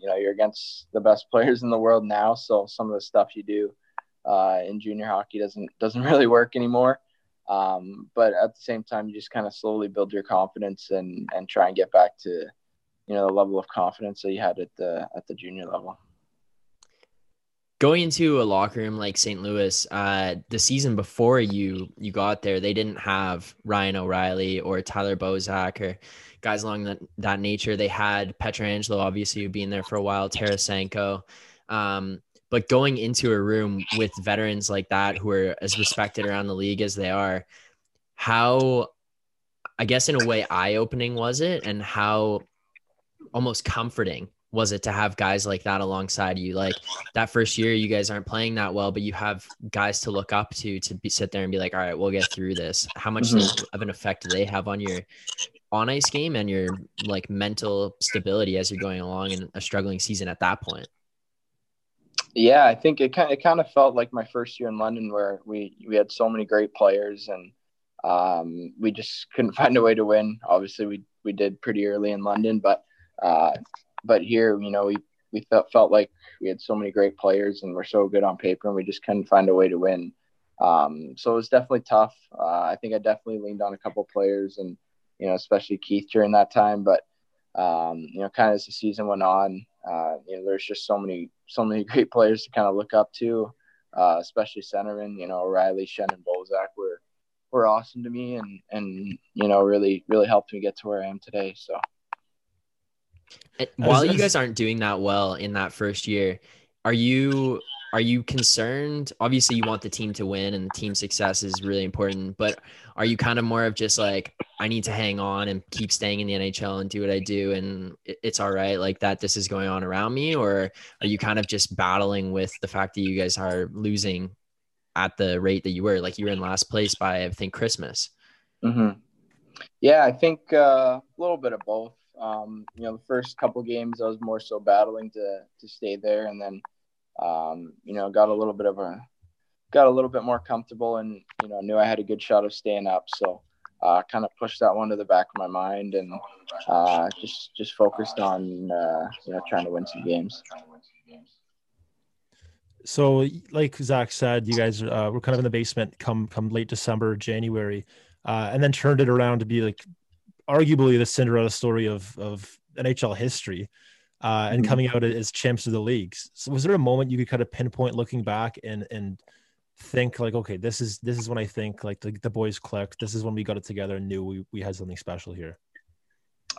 You know, you're against the best players in the world now. So some of the stuff you do in junior hockey doesn't really work anymore. But at the same time, you just kind of slowly build your confidence and try and get back to, you know, the level of confidence that you had at the junior level. Going into a locker room like St. Louis, the season before you got there, they didn't have Ryan O'Reilly or Tyler Bozak or guys along that nature. They had Petrangelo, obviously, being there for a while, Tarasenko. But going into a room with veterans like that who are as respected around the league as they are, how, I guess in a way, eye-opening was it, and how almost comforting was it to have guys like that alongside you? Like that first year, you guys aren't playing that well, but you have guys to look up to sit there and be like, all right, we'll get through this. How much of an effect do they have on your on-ice game and your like mental stability as you're going along in a struggling season at that point? Yeah, I think it kind of felt like my first year in London where we had so many great players and we just couldn't find a way to win. Obviously we did pretty early in London, but here, you know, we felt like we had so many great players and we're so good on paper and we just couldn't find a way to win. So it was definitely tough. I think I definitely leaned on a couple players and, you know, especially Keith during that time. But, you know, kind of as the season went on, you know, there's just so many great players to kind of look up to, especially centermen. You know, Riley, Sheahan, and Bozak were awesome to me and, you know, really, really helped me get to where I am today. So. And while you guys aren't doing that well in that first year, are you concerned? Obviously you want the team to win and the team success is really important, but are you kind of more of just like, I need to hang on and keep staying in the NHL and do what I do and it's all right, like that this is going on around me? Or are you kind of just battling with the fact that you guys are losing at the rate that you were? Like you were in last place by, I think, Christmas. Mm-hmm. Yeah, I think a little bit of both. You know, the first couple games I was more so battling to stay there, and then you know, got a little bit of a got a little bit more comfortable and, you know, knew I had a good shot of staying up. So kind of pushed that one to the back of my mind and just focused on, you know, trying to win some games. So like Zach said, you guys were kind of in the basement come late December, January, and then turned it around to be like arguably the Cinderella story of NHL history and coming out as champs of the league. So was there a moment you could kind of pinpoint looking back and think like, okay, this is when I think like the boys clicked. This is when we got it together and knew we had something special here.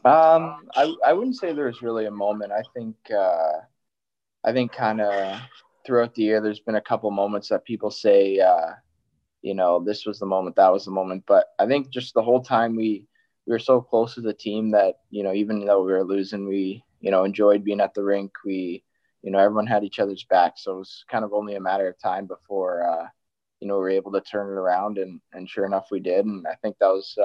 I wouldn't say there's really a moment. I think kind of throughout the year, there's been a couple moments that people say, you know, this was the moment, that was the moment. But I think just the whole time we were so close to the team that, you know, even though we were losing, we, you know, enjoyed being at the rink. We, you know, everyone had each other's back. So it was kind of only a matter of time before, you know, we were able to turn it around and sure enough, we did. And I think that was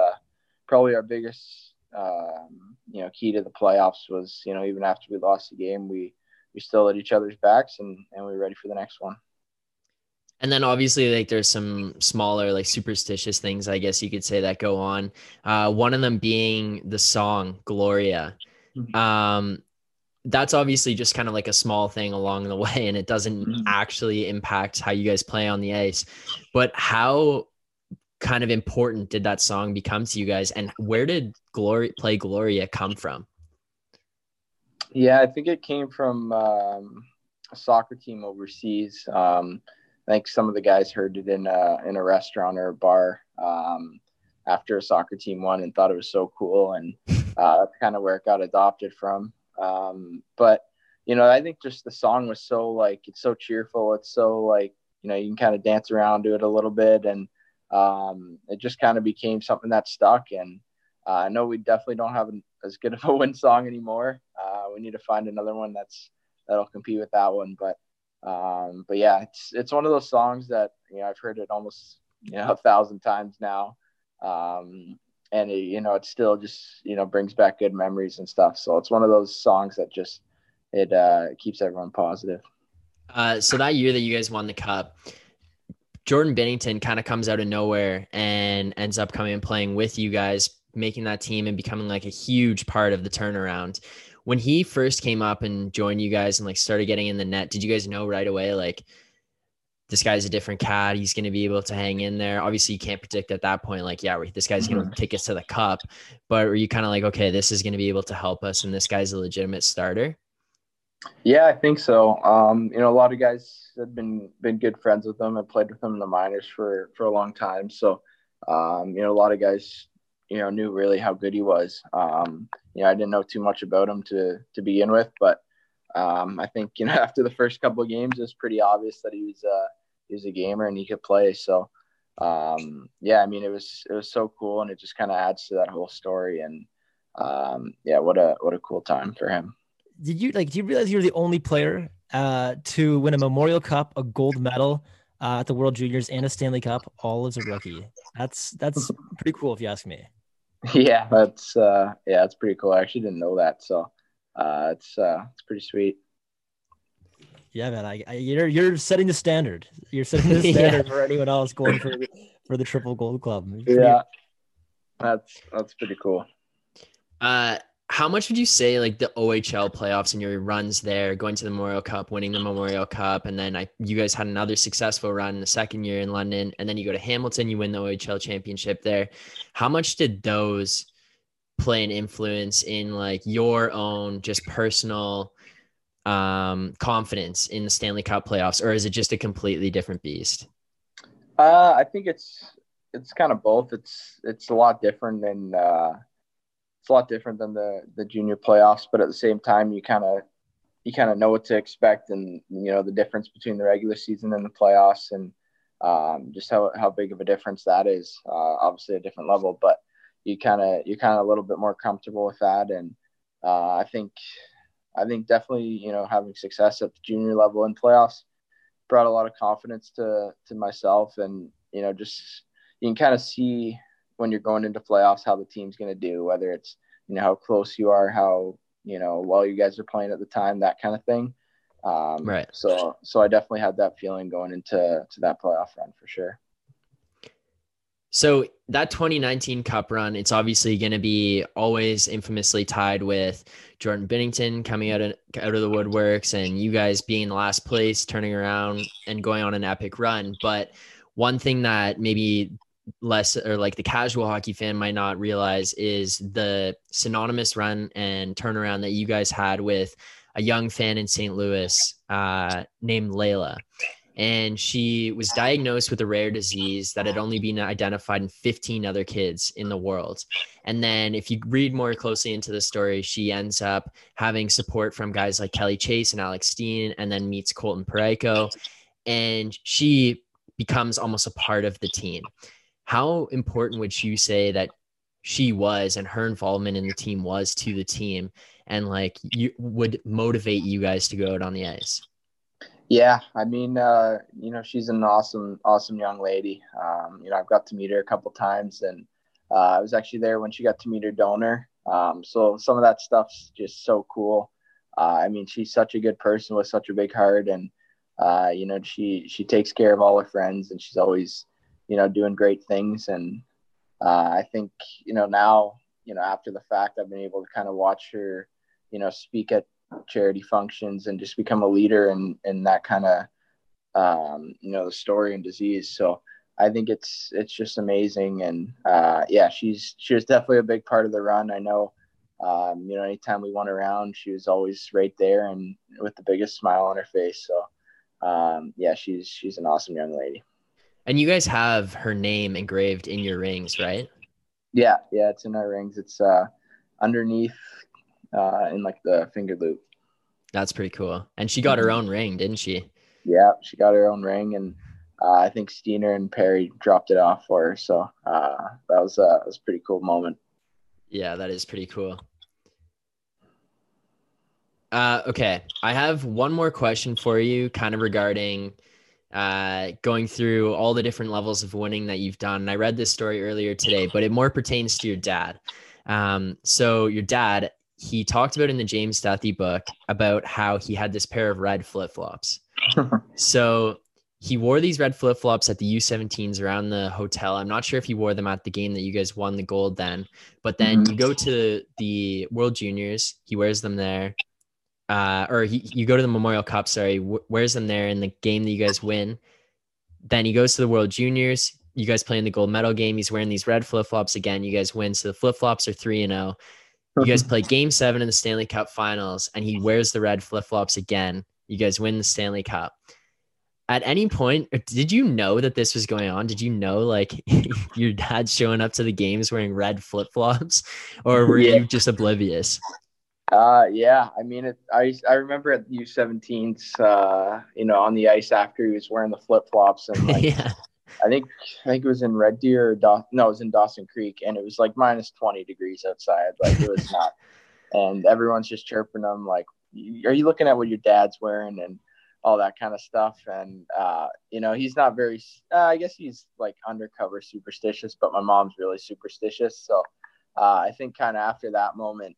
probably our biggest, you know, key to the playoffs was, you know, even after we lost the game, we still at each other's backs and we're ready for the next one. And then obviously like there's some smaller, like superstitious things, I guess you could say, that go on. One of them being the song Gloria. That's obviously just kind of like a small thing along the way and it doesn't actually impact how you guys play on the ice, but how kind of important did that song become to you guys and where did Gloria come from? Yeah, I think it came from a soccer team overseas. I think some of the guys heard it in a restaurant or a bar after a soccer team won and thought it was so cool. And that's kind of where it got adopted from. But, you know, I think just the song was so like, it's so cheerful. It's so like, you know, you can kind of dance around to it a little bit. And it just kind of became something that stuck. And I know we definitely don't have as good of a win song anymore. We need to find another one that'll compete with that one. But yeah, it's one of those songs that, you know, I've heard it almost, you know, 1,000 times now. And it, you know, it still just, you know, brings back good memories and stuff. So it's one of those songs that just, it keeps everyone positive. So that year that you guys won the cup, Jordan Binnington kind of comes out of nowhere and ends up coming and playing with you guys, making that team and becoming like a huge part of the turnaround. When he first came up and joined you guys and like started getting in the net, did you guys know right away, like, this guy's a different cat, he's going to be able to hang in there? Obviously you can't predict at that point, like, yeah, this guy's going to take us to the cup, but were you kind of like, okay, this is going to be able to help us and this guy's a legitimate starter? Yeah, I think so. You know, a lot of guys have been good friends with him and played with him in the minors for a long time. So, you know, a lot of guys, you know, knew really how good he was. You know, I didn't know too much about him to begin with, but I think, you know, after the first couple of games, it was pretty obvious that he was a gamer and he could play. So, yeah, I mean, it was so cool and it just kind of adds to that whole story. And yeah, what a cool time for him. Do you realize you're the only player to win a Memorial Cup, a gold medal at the World Juniors and a Stanley Cup, all as a rookie? That's pretty cool if you ask me. Yeah, that's pretty cool. I actually didn't know that. So it's pretty sweet. Yeah, man, you're setting the standard. You're setting the standard for anyone else going for the triple gold club. Yeah, that's pretty cool. How much would you say like the OHL playoffs and your runs there, going to the Memorial Cup, winning the Memorial Cup, and then you guys had another successful run in the second year in London, and then you go to Hamilton, you win the OHL championship there. How much did those play an influence in like your own just personal confidence in the Stanley Cup playoffs, or is it just a completely different beast? I think it's kind of both. It's a lot different than a lot different than the junior playoffs, but at the same time you kind of know what to expect, and you know the difference between the regular season and the playoffs, and just how big of a difference that is. Obviously a different level, but you're kind of a little bit more comfortable with that. And I think definitely, you know, having success at the junior level in playoffs brought a lot of confidence to myself. And you know, just you can kind of see when you're going into playoffs how the team's going to do, whether it's, you know, how close you are, how, you know, well you guys are playing at the time, that kind of thing. Right. So I definitely had that feeling going into that playoff run for sure. So that 2019 Cup run, it's obviously going to be always infamously tied with Jordan Binnington coming out of the woodworks and you guys being in the last place, turning around and going on an epic run. But one thing that maybe less or like the casual hockey fan might not realize is the synonymous run and turnaround that you guys had with a young fan in St. Louis named Layla. And she was diagnosed with a rare disease that had only been identified in 15 other kids in the world. And then if you read more closely into the story, she ends up having support from guys like Kelly Chase and Alex Steen, and then meets Colton Parayko. And she becomes almost a part of the team. How important would you say that she was and her involvement in the team was to the team? And like you would motivate you guys to go out on the ice? Yeah, I mean, she's an awesome young lady. I've got to meet her a couple times, and I was actually there when she got to meet her donor. So some of that stuff's just so cool. She's such a good person with such a big heart, and she takes care of all her friends, and she's always, doing great things. And I think, now, after the fact, I've been able to kind of watch her, speak at charity functions and just become a leader in that kind of the story and disease. So I think it's just amazing. And she was definitely a big part of the run. I know anytime we went around, she was always right there and with the biggest smile on her face. So she's an awesome young lady. And you guys have her name engraved in your rings, right? Yeah, it's in our rings. It's underneath in like the finger loop. That's pretty cool. And she got her own ring, didn't she? Yeah, she got her own ring, and I think Steiner and Perry dropped it off for her. So that was a pretty cool moment. Yeah, that is pretty cool. Okay, I have one more question for you, kind of regarding going through all the different levels of winning that you've done. And I read this story earlier today, but it more pertains to your dad. So your dad, he talked about in the James Duthie book about how he had this pair of red flip-flops. So he wore these red flip-flops at the U17s around the hotel. I'm not sure if he wore them at the game that you guys won the gold then, but then you go to the World Juniors, he wears them there. You go to the Memorial Cup, wears them there in the game that you guys win. Then he goes to the World Juniors. You guys play in the gold medal game. He's wearing these red flip-flops again. You guys win. So the flip-flops are 3-0. You guys play game 7 in the Stanley Cup finals, and he wears the red flip-flops again. You guys win the Stanley Cup. At any point, did you know that this was going on? Did you know, like, your dad's showing up to the games wearing red flip-flops, or were you just oblivious? I remember at U17s, on the ice after he was wearing the flip-flops and like, I think it was in Red Deer. It was in Dawson Creek, and it was like minus 20 degrees outside. Like it was hot, and everyone's just chirping him, like, "Are you looking at what your dad's wearing?" and all that kind of stuff. And he's not very. I guess he's like undercover superstitious, but my mom's really superstitious. So I think kind of after that moment,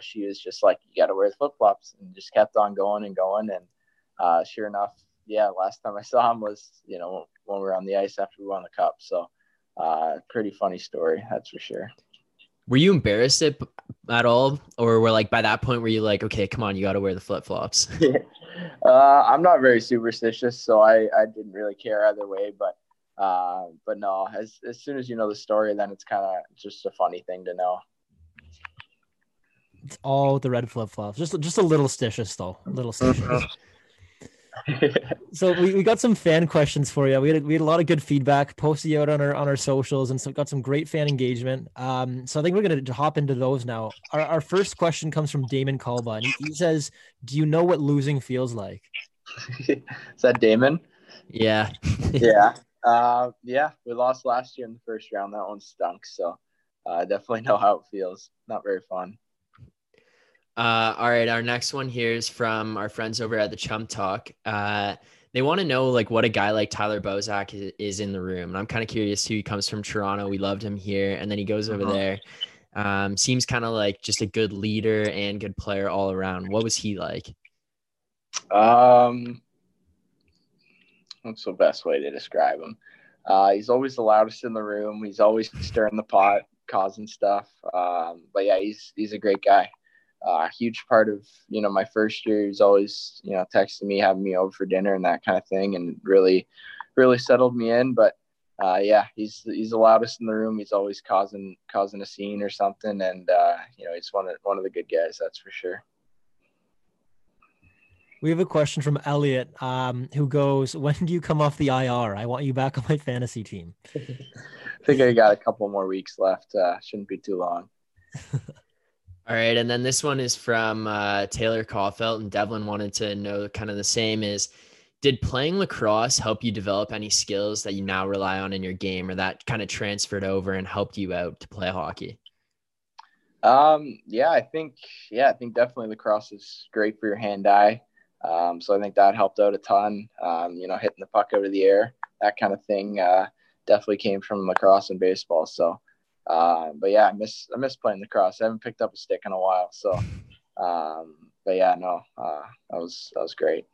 she was just like, "You got to wear the flip flops," and just kept on going and going. And sure enough, last time I saw him was, when we were on the ice after we won the cup. So pretty funny story, that's for sure. Were you embarrassed at all? Or were like, by that point, were you like, okay, come on, you got to wear the flip-flops? I'm not very superstitious, so I didn't really care either way. But no, as soon as you know the story, then it's kind of just a funny thing to know. It's all the red flip-flops. Just a little stitious, though. A little stitious. So we got some fan questions for you. We had a lot of good feedback, posted out on our socials, and got some great fan engagement. So I think we're going to hop into those now. Our first question comes from Damon Kalba, and he says, "Do you know what losing feels like?" Is that Damon? Yeah. We lost last year in the first round. That one stunk. So I definitely know how it feels. Not very fun. All right. Our next one here is from our friends over at the Chum Talk. They want to know like what a guy like Tyler Bozak is in the room. And I'm kind of curious too. He comes from Toronto. We loved him here. And then he goes over there. Seems kind of like just a good leader and good player all around. What was he like? What's the best way to describe him? He's always the loudest in the room. He's always stirring the pot, causing stuff. But yeah, he's a great guy. Huge part of, you know, my first year, he's always, you know, texting me, having me over for dinner and that kind of thing, and really settled me in. But yeah, he's the loudest in the room. He's always causing a scene or something, and you know, he's one of the good guys, that's for sure. We have a question from Elliot, who goes, when do you come off the IR? I want you back on my fantasy team. I think I got a couple more weeks left. Shouldn't be too long. All right. And then this one is from Taylor Caulfield, and Devlin wanted to know kind of the same is, did playing lacrosse help you develop any skills that you now rely on in your game, or that kind of transferred over and helped you out to play hockey? I think definitely lacrosse is great for your hand-eye. So I think that helped out a ton, you know, hitting the puck out of the air, that kind of thing, definitely came from lacrosse and baseball. So, but yeah, I miss playing lacrosse. I haven't picked up a stick in a while. So, but yeah, no, that was great.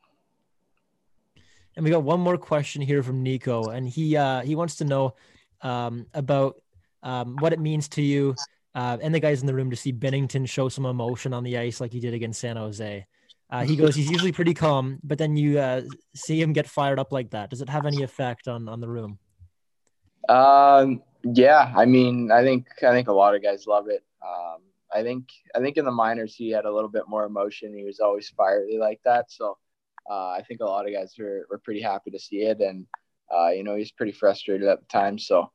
And we got one more question here from Nico, and he wants to know, about, what it means to you, and the guys in the room to see Binnington show some emotion on the ice, like he did against San Jose. He goes, he's usually pretty calm, but then you see him get fired up like that. Does it have any effect on the room? Yeah, I mean, I think a lot of guys love it. I think in the minors, he had a little bit more emotion. He was always fiery like that. So I think a lot of guys were pretty happy to see it. And, you know, he's pretty frustrated at the time. So,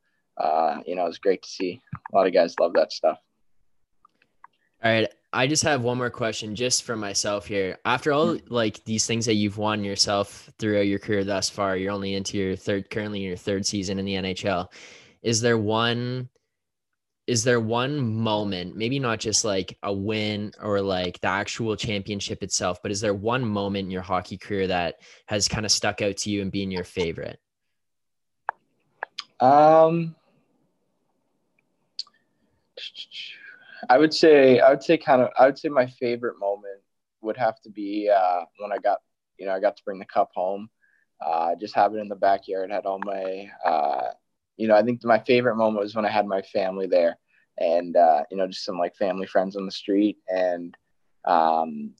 you know, it was great to see. A lot of guys love that stuff. All right. I just have one more question just for myself here. After all, like, these things that you've won yourself throughout your career thus far, you're only into currently your third season in the NHL. Is there one moment, maybe not just like a win or like the actual championship itself, but is there one moment in your hockey career that has kind of stuck out to you and been your favorite? I would say my favorite moment would have to be when I got to bring the cup home. Just have it in the backyard, had all my, you know, I think my favorite moment was when I had my family there, and, you know, just some like family friends on the street, and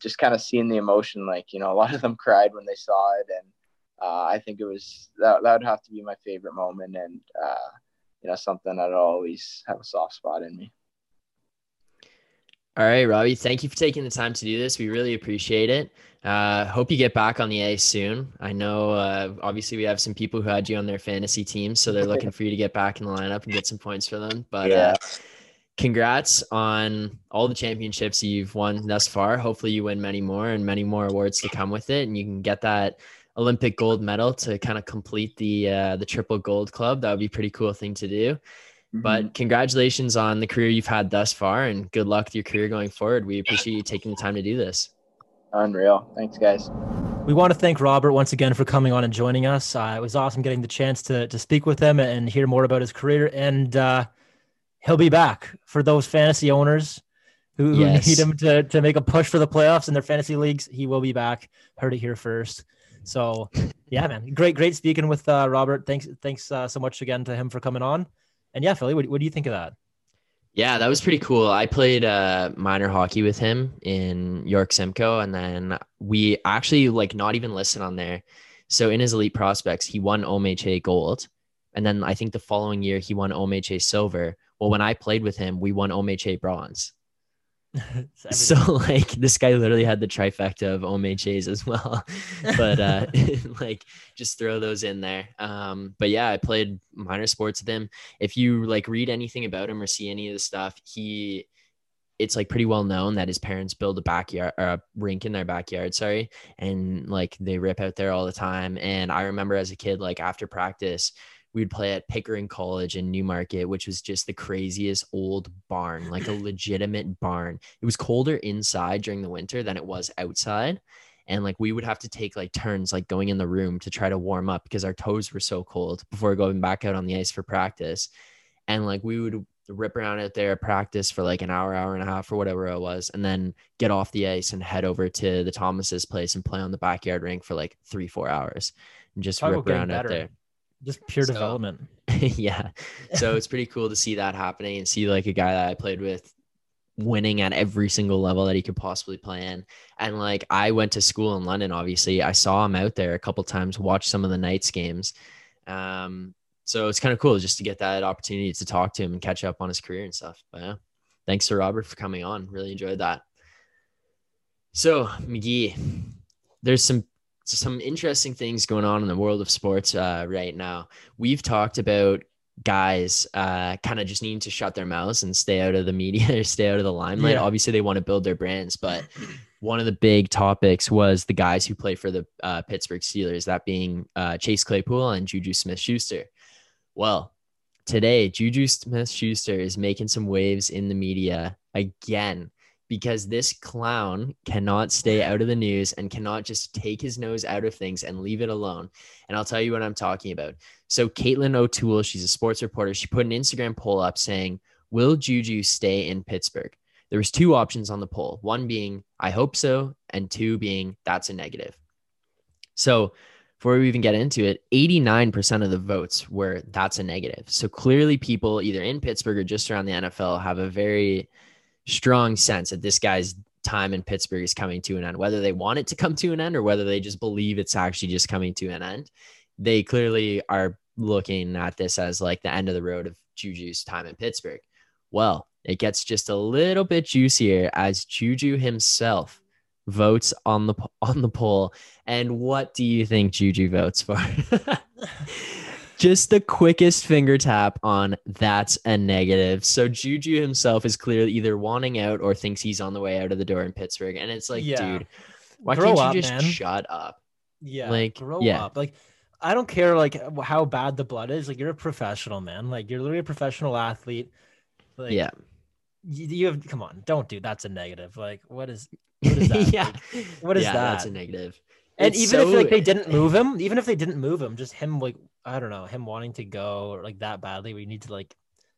just kind of seeing the emotion, like, you know, a lot of them cried when they saw it. And I think it was, that would have to be my favorite moment, and, you know, something that would always have a soft spot in me. All right, Robbie, thank you for taking the time to do this. We really appreciate it. Hope you get back on the ice soon. I know, obviously, we have some people who had you on their fantasy team, so they're looking for you to get back in the lineup and get some points for them. But yeah. Congrats on all the championships you've won thus far. Hopefully you win many more, and many more awards to come with it, and you can get that Olympic gold medal to kind of complete the triple gold club. That would be a pretty cool thing to do. But congratulations on the career you've had thus far, and good luck with your career going forward. We appreciate you taking the time to do this. Unreal. Thanks, guys. We want to thank Robert once again for coming on and joining us. It was awesome getting the chance to speak with him and hear more about his career. And he'll be back for those fantasy owners who yes. need him to make a push for the playoffs in their fantasy leagues. He will be back. Heard it here first. So, yeah, man. Great speaking with Robert. Thanks so much again to him for coming on. And yeah, Philly, what do you think of that? Yeah, that was pretty cool. I played minor hockey with him in York Simcoe, and then we actually like not even listed on there. So in his elite prospects, he won OMHA gold. And then I think the following year he won OMHA silver. Well, when I played with him, we won OMHA bronze. So like this guy literally had the trifecta of OMHAs as well, but like just throw those in there. But yeah, I played minor sports with him. If you like read anything about him or see any of the stuff, it's like pretty well known that his parents build a backyard or a rink in their backyard, and like they rip out there all the time. And I remember as a kid, like after practice, we'd play at Pickering College in Newmarket, which was just the craziest old barn, like a legitimate barn. It was colder inside during the winter than it was outside. And like, we would have to take like turns, like going in the room to try to warm up because our toes were so cold before going back out on the ice for practice. And like, we would rip around out there, practice for like an hour, hour and a half or whatever it was, and then get off the ice and head over to the Thomas's place and play on the backyard rink for like 3-4 hours and just rip around out there. Just pure development. Yeah. So it's pretty cool to see that happening and see like a guy that I played with winning at every single level that he could possibly play in. And like, I went to school in London, obviously. I saw him out there a couple times, watched some of the Knights games. So it's kind of cool just to get that opportunity to talk to him and catch up on his career and stuff. But yeah, thanks to Robert for coming on. Really enjoyed that. So McGee, there's some interesting things going on in the world of sports right now. We've talked about guys kind of just needing to shut their mouths and stay out of the media or stay out of the limelight. Yeah. Obviously, they want to build their brands, but one of the big topics was the guys who play for the Pittsburgh Steelers, that being Chase Claypool and Juju Smith-Schuster. Well, today, Juju Smith-Schuster is making some waves in the media again, because this clown cannot stay out of the news and cannot just take his nose out of things and leave it alone. And I'll tell you what I'm talking about. So Caitlin O'Toole, she's a sports reporter. She put an Instagram poll up saying, will Juju stay in Pittsburgh? There was two options on the poll. One being, I hope so. And two being, that's a negative. So before we even get into it, 89% of the votes were that's a negative. So clearly people either in Pittsburgh or just around the NFL have a very strong sense that this guy's time in Pittsburgh is coming to an end, whether they want it to come to an end or whether they just believe it's actually just coming to an end. They clearly are looking at this as like the end of the road of Juju's time in Pittsburgh. Well, it gets just a little bit juicier as Juju himself votes on the poll. And what do you think Juju votes for? Just the quickest finger tap on that's a negative. So Juju himself is clearly either wanting out or thinks he's on the way out of the door in Pittsburgh. And it's like, dude, why can't you just shut up? Yeah. Like, grow up. Like, I don't care like how bad the blood is. Like, you're a professional, man. Like, you're literally a professional athlete. Like, yeah. You have, come on, don't do that's a negative. Like, what is that? Yeah. Like, what is that? That's a negative. And it's even so, if like they didn't move him, just him, like, I don't know, him wanting to go or like that badly, we need to like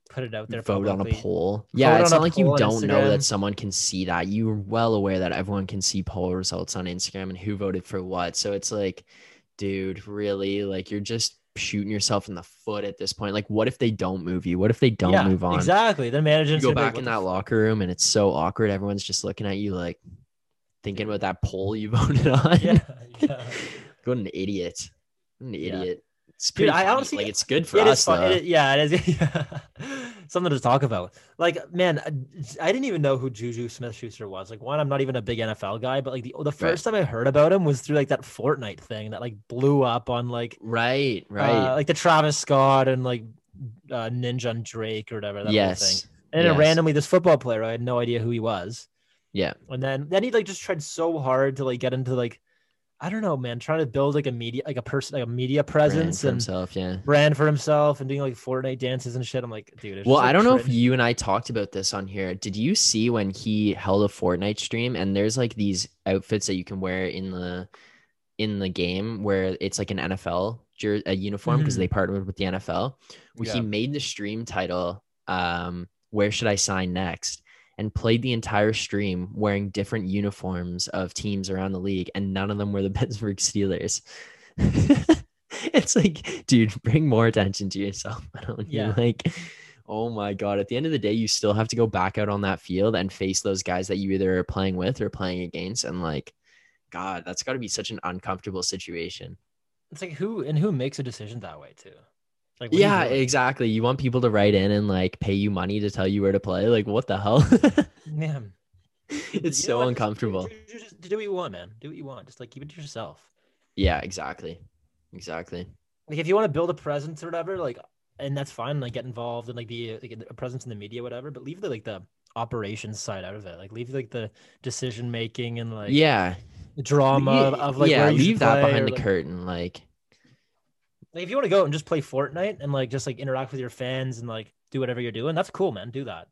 put it out there. Vote publicly. On a poll. Yeah, it's not like you don't know that someone can see that. You're well aware that everyone can see poll results on Instagram and who voted for what. So it's like, dude, really? Like, you're just shooting yourself in the foot at this point. Like, what if they don't move you? What if they don't move on? Exactly. The manager go back in that locker room and it's so awkward. Everyone's just looking at you like, thinking about that poll you voted on. Yeah. What an idiot. It's pretty funny. I honestly, like, it's good for us though. It is something to talk about. Like, man, I didn't even know who Juju Smith-Schuster was. Like, one, I'm not even a big NFL guy, but like the first time I heard about him was through like that Fortnite thing that like blew up on like like the Travis Scott and like Ninja and Drake or whatever that whole thing. And then randomly this football player, I had no idea who he was. Yeah. And then he like just tried so hard to like get into like, I don't know, man, trying to build like a media, like a person, like a media presence and himself, brand for himself and doing like Fortnite dances and shit. I'm like, dude, it's I don't know if you and I talked about this on here. Did you see when he held a Fortnite stream and there's like these outfits that you can wear in the game where it's like an NFL a uniform because they partnered with the NFL. He made the stream title, Where Should I Sign Next? And played the entire stream wearing different uniforms of teams around the league, and none of them were the Pittsburgh Steelers. It's like, dude, bring more attention to yourself. Like, oh my God. At the end of the day, you still have to go back out on that field and face those guys that you either are playing with or playing against. And like, God, that's got to be such an uncomfortable situation. It's like, who makes a decision that way too? Like, exactly. You want people to write in and like pay you money to tell you where to play? Like, what the hell? Man, it's so uncomfortable. Just do what you want, man. Do what you want. Just like keep it to yourself. Yeah, exactly. Like, if you want to build a presence or whatever, like, and that's fine. Like, get involved in like the a presence in the media, whatever. But leave the operations side out of it. Like, leave the decision making and like the drama of like where you leave that behind the curtain. Like, if you want to go and just play Fortnite and like just like interact with your fans and like do whatever you're doing, that's cool, man. Do that.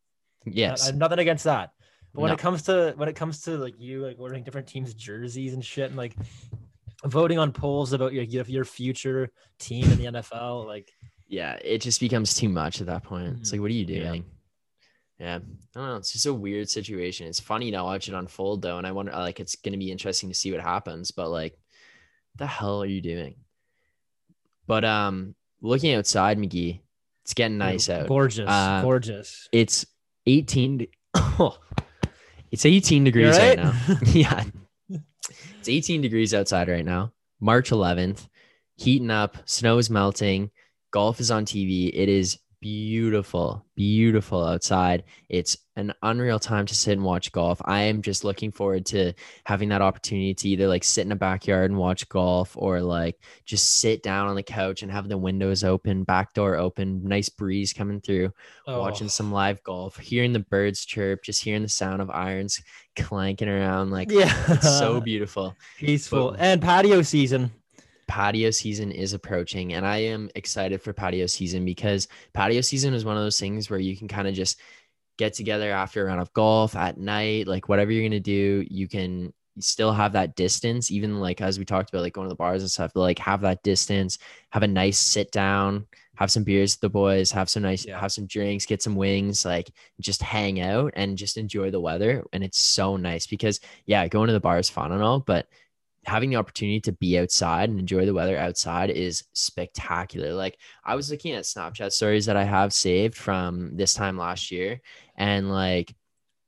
Yes, I have nothing against that. But when it comes to like you like wearing different teams' jerseys and shit, and like voting on polls about your future team in the NFL, like it just becomes too much at that point. It's like, what are you doing? Yeah, I don't know. It's just a weird situation. It's funny to watch it unfold though, and I wonder, like, it's going to be interesting to see what happens. But like, what the hell are you doing? But looking outside, McGee, it's getting nice out. Gorgeous, gorgeous. It's 18 degrees right now. Yeah, it's 18 degrees outside right now. March 11th, heating up, snow is melting, golf is on TV. It is beautiful, beautiful outside. It's an unreal time to sit and watch golf. I am just looking forward to having that opportunity to either like sit in a backyard and watch golf, or like just sit down on the couch and have the windows open, back door open, nice breeze coming through, watching some live golf, hearing the birds chirp, just hearing the sound of irons clanking around. Like, yeah, it's so beautiful. Peaceful. But, and patio season is approaching, and I am excited for patio season, because patio season is one of those things where you can kind of just get together after a round of golf at night, like whatever you're going to do, you can still have that distance, even like as we talked about, like going to the bars and stuff, but like have that distance, have a nice sit down, have some beers with the boys, have some nice, have some drinks, get some wings, like just hang out and just enjoy the weather. And it's so nice because going to the bar is fun and all, but having the opportunity to be outside and enjoy the weather outside is spectacular. Like, I was looking at Snapchat stories that I have saved from this time last year, and like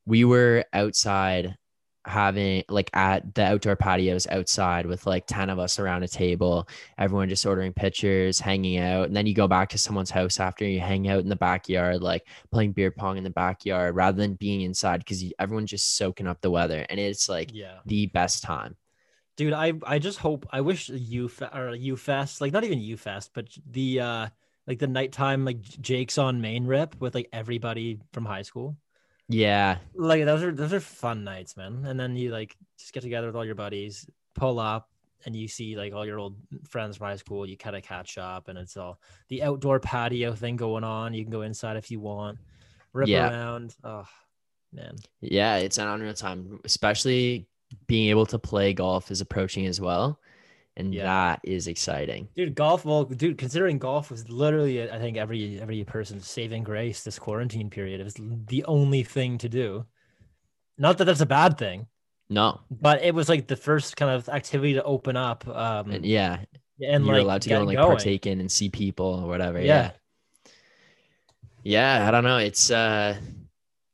we were outside having like at the outdoor patios outside with like 10 of us around a table, everyone just ordering pictures, hanging out. And then you go back to someone's house after, you hang out in the backyard, like playing beer pong in the backyard rather than being inside, because everyone's just soaking up the weather. And it's like the best time. Dude, I just hope, I wish U Fest, like not even U Fest, but the like the nighttime, like Jake's on Main Rip with like everybody from high school. Yeah, like those are fun nights, man. And then you like just get together with all your buddies, pull up, and you see like all your old friends from high school. You kind of catch up, and it's all the outdoor patio thing going on. You can go inside if you want, rip around. Oh man, yeah, it's an unreal time, especially being able to play golf is approaching as well, and that is exciting, dude. Golf, considering golf was literally, I think every person's saving grace this quarantine period. It was the only thing to do. Not that that's a bad thing, no, but it was like the first kind of activity to open up. And you're like allowed to go and like partake in and see people or whatever. I don't know.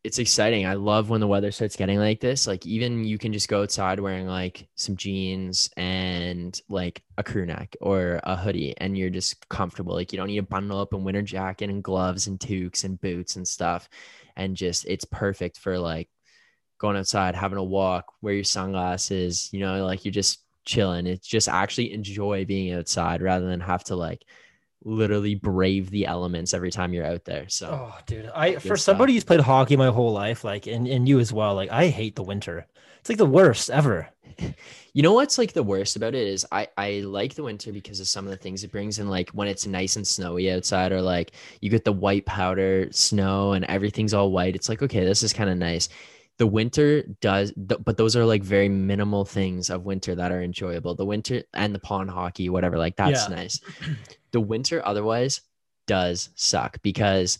It's exciting. I love when the weather starts getting like this. Like, even you can just go outside wearing like some jeans and like a crew neck or a hoodie, and you're just comfortable. Like, you don't need to bundle up a winter jacket and gloves and toques and boots and stuff. And just, it's perfect for like going outside, having a walk, wear your sunglasses, you know, like you're just chilling. It's just actually enjoy being outside rather than have to like literally brave the elements every time you're out there. So somebody who's played hockey my whole life, like and you as well, like I hate the winter. It's like the worst ever. You know what's like the worst about it is I like the winter because of some of the things it brings in, like when it's nice and snowy outside, or like you get the white powder snow and everything's all white. It's like, okay, this is kind of nice. The winter does, but those are like very minimal things of winter that are enjoyable. The winter and the pond hockey, whatever, like that's nice. The winter otherwise does suck because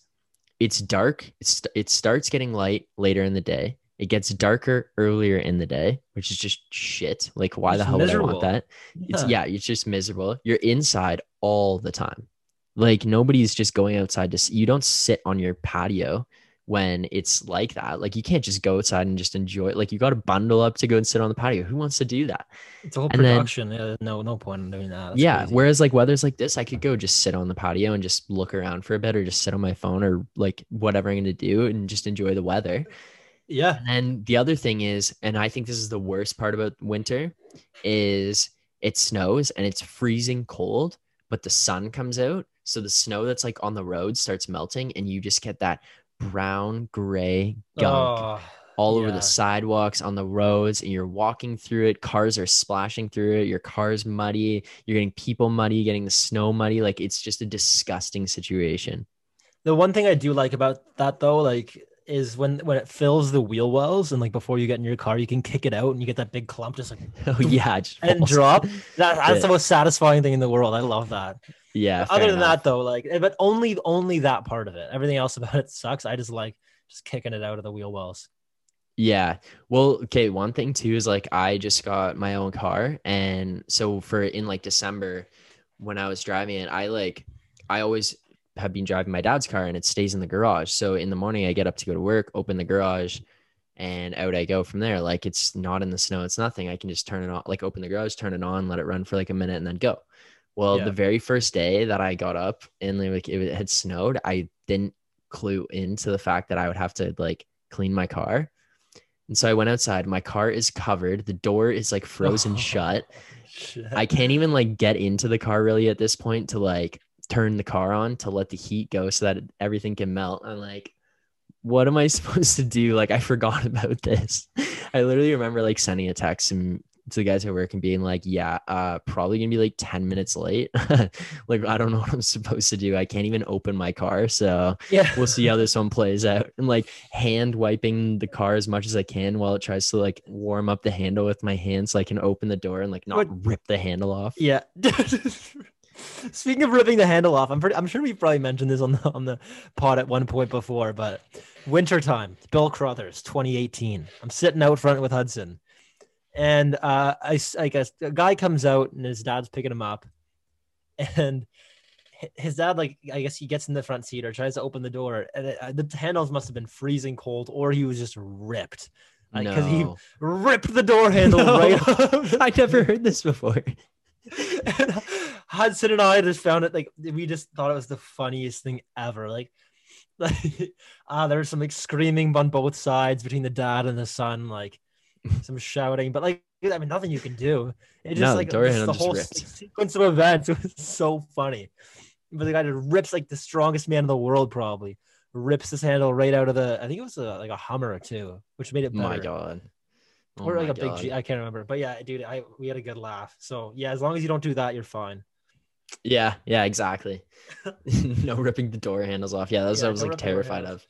it's dark. It starts getting light later in the day. It gets darker earlier in the day, which is just shit. Like, why the hell miserable. Would I want that? It's just miserable. You're inside all the time. Like, nobody's just going outside you don't sit on your patio when it's like that. Like, you can't just go outside and just enjoy it. Like, you got to bundle up to go and sit on the patio. Who wants to do that? It's a whole production. No point in doing that. That's crazy. Whereas like weather's like this, I could go just sit on the patio and just look around for a bit, or just sit on my phone, or like whatever I'm going to do and just enjoy the weather. Yeah. And the other thing is, and I think this is the worst part about winter, is it snows and it's freezing cold, but the sun comes out. So the snow that's like on the road starts melting, and you just get that brown gray gunk all over the sidewalks, on the roads, and you're walking through it, cars are splashing through it, your car's muddy, you're getting people muddy, getting the snow muddy. Like, it's just a disgusting situation. The one thing I do like about that though, like, is when it fills the wheel wells, and like before you get in your car, you can kick it out and you get that big clump just like and drop. That's the most satisfying thing in the world. I love that. Yeah. Other than that though, like, but only that part of it. Everything else about it sucks. I just like just kicking it out of the wheel wells. Yeah. Well, okay. One thing too is like, I just got my own car. And so for in like December when I was driving it, I always have been driving my dad's car and it stays in the garage. So in the morning I get up to go to work, open the garage, and out I go from there. Like, it's not in the snow. It's nothing. I can just turn it on, like open the garage, turn it on, let it run for like a minute and then go. Well, yeah. The very first day that I got up and like it had snowed, I didn't clue into the fact that I would have to like clean my car. And so I went outside. My car is covered. The door is like frozen shut. Shit. I can't even like get into the car really at this point to like turn the car on to let the heat go so that everything can melt. I'm like, what am I supposed to do? Like, I forgot about this. I literally remember like sending a text and to the guys at work and being like, yeah, probably gonna be like 10 minutes late. Like, I don't know what I'm supposed to do. I can't even open my car. So yeah, we'll see how this one plays out. And like hand wiping the car as much as I can while it tries to like warm up the handle with my hands so I can open the door and like not rip the handle off. Yeah. Speaking of ripping the handle off, I'm sure we probably mentioned this on the pod at one point before, but wintertime, Bill Crothers, 2018. I'm sitting out front with Hudson. And I guess a guy comes out and his dad's picking him up, and his dad, like, I guess he gets in the front seat or tries to open the door, and the handles must have been freezing cold, or he was just ripped. Like, because he ripped the door handle right off. I never heard this before. And Hudson and I just found it, like, we just thought it was the funniest thing ever. Like there was some like screaming on both sides between the dad and the son, like some shouting, but like, I mean, nothing you can do. It just like the whole sequence of events was so funny. But the guy just rips, like the strongest man in the world probably rips this handle right out of the, I think it was like a Hummer or two, which made it better. My God. Or like a big G, I can't remember. But yeah, dude, we had a good laugh. So yeah, as long as you don't do that, you're fine. Yeah, exactly. No ripping the door handles off. Yeah, that's what I was like terrified of.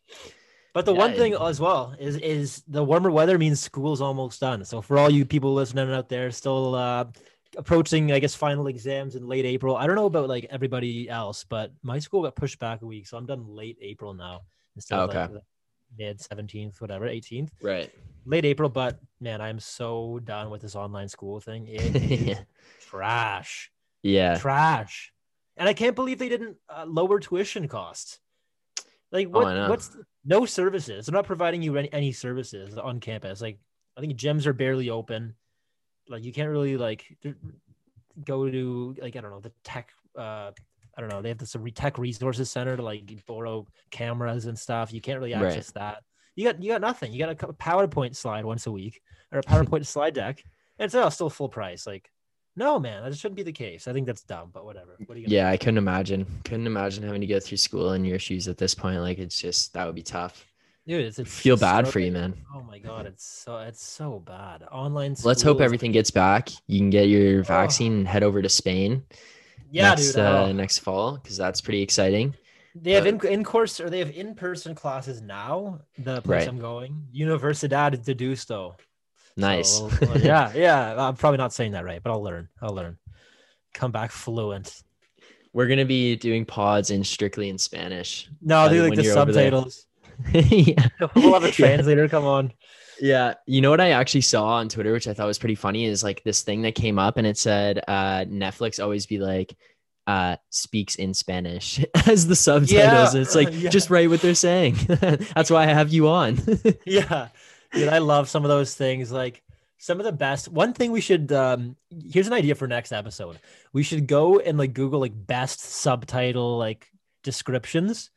But the one thing as well is the warmer weather means school's almost done. So for all you people listening out there, still approaching, I guess, final exams in late April. I don't know about like everybody else, but my school got pushed back a week, so I'm done late April now instead of like mid 17th, whatever, 18th. Right. Late April, but man, I'm so done with this online school thing. It is trash. Yeah. Trash. And I can't believe they didn't lower tuition costs. Like, what's no services? They're not providing you any services on campus. Like, I think gyms are barely open. Like, you can't really like go to, like, I don't know, the tech, I don't know. They have this tech resources center to like borrow cameras and stuff. You can't really access that. You got nothing. You got a PowerPoint slide once a week or a PowerPoint slide deck. And it's still full price. Like, no, man, that shouldn't be the case. I think that's dumb, but whatever. What are you I couldn't imagine. Couldn't imagine having to go through school in your shoes at this point. Like, it's just, that would be tough. Dude, it's feel bad for you, man. Oh my God, it's so bad. Online school. Let's hope everything gets back. You can get your vaccine and head over to Spain. Yeah, next fall, because that's pretty exciting. They have in in-person classes now. The place I'm going, Universidad de Deusto. Nice. So, yeah. I'm probably not saying that right, but I'll learn. Come back fluent. We're gonna be doing pods strictly in Spanish. No, do like the subtitles. Yeah. We'll have a translator. Come on. Yeah. You know what I actually saw on Twitter, which I thought was pretty funny, is like this thing that came up and it said, Netflix always be like, speaks in Spanish as the subtitles. Yeah. It's like, just write what they're saying. That's why I have you on. Yeah. Dude, I love some of those things. Like, some of the best. One thing we should, here's an idea for next episode. We should go and like Google like best subtitle, like descriptions.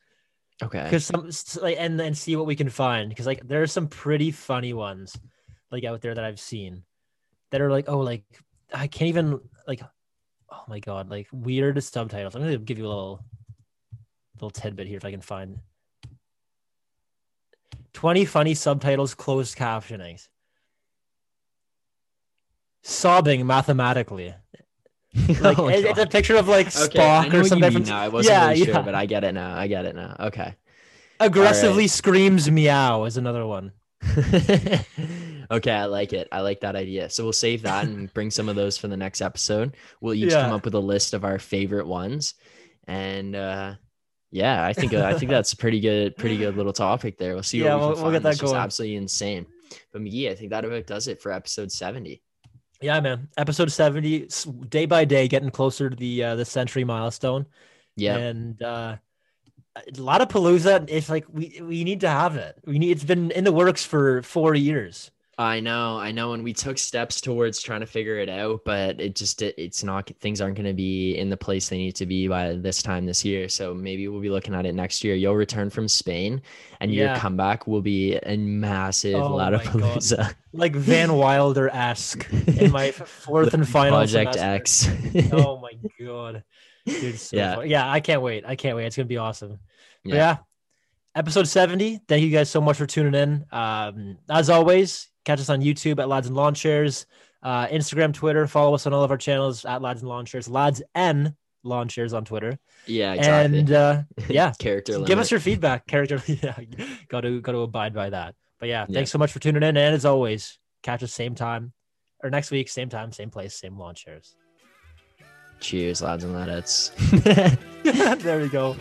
Okay. Cause and see what we can find. Cause like, there are some pretty funny ones like out there that I've seen that are like, I can't even like, oh my God, like weird subtitles. I'm going to give you a little tidbit here if I can find 20 funny subtitles, closed captionings. Sobbing mathematically. Like, it's a picture of like Spock or something. I wasn't really sure, but I get it now. Okay. Aggressively screams meow is another one. Okay, I like it. I like that idea. So we'll save that and bring some of those for the next episode. We'll each come up with a list of our favorite ones. And Yeah, I think that's a pretty good little topic there. We'll see. Yeah, we'll get that going. Absolutely insane. But McGee, I think that about does it for episode 70. Yeah, man. Episode 70, day by day, getting closer to the century milestone. Yeah, and a lot of palooza. It's like we need to have it. It's been in the works for 4 years. I know. And we took steps towards trying to figure it out, but things aren't going to be in the place they need to be by this time this year. So maybe we'll be looking at it next year. You'll return from Spain and your comeback will be a massive Lollapalooza. Like Van Wilder-esque in my fourth and final Project semester. X. Oh my God. Dude, so fun. Yeah. I can't wait. It's going to be awesome. Yeah. Episode 70. Thank you guys so much for tuning in. As always, catch us on YouTube at Lads and Lawn Chairs, Instagram, Twitter. Follow us on all of our channels at Lads and Lawn Chairs, Lads and Lawn Chairs on Twitter. Yeah, exactly. And character. Give us your feedback. Character. Yeah, got to abide by that. But thanks so much for tuning in. And as always, catch us same time or next week, same time, same place, same lawn chairs. Cheers, lads and ladettes. There we go.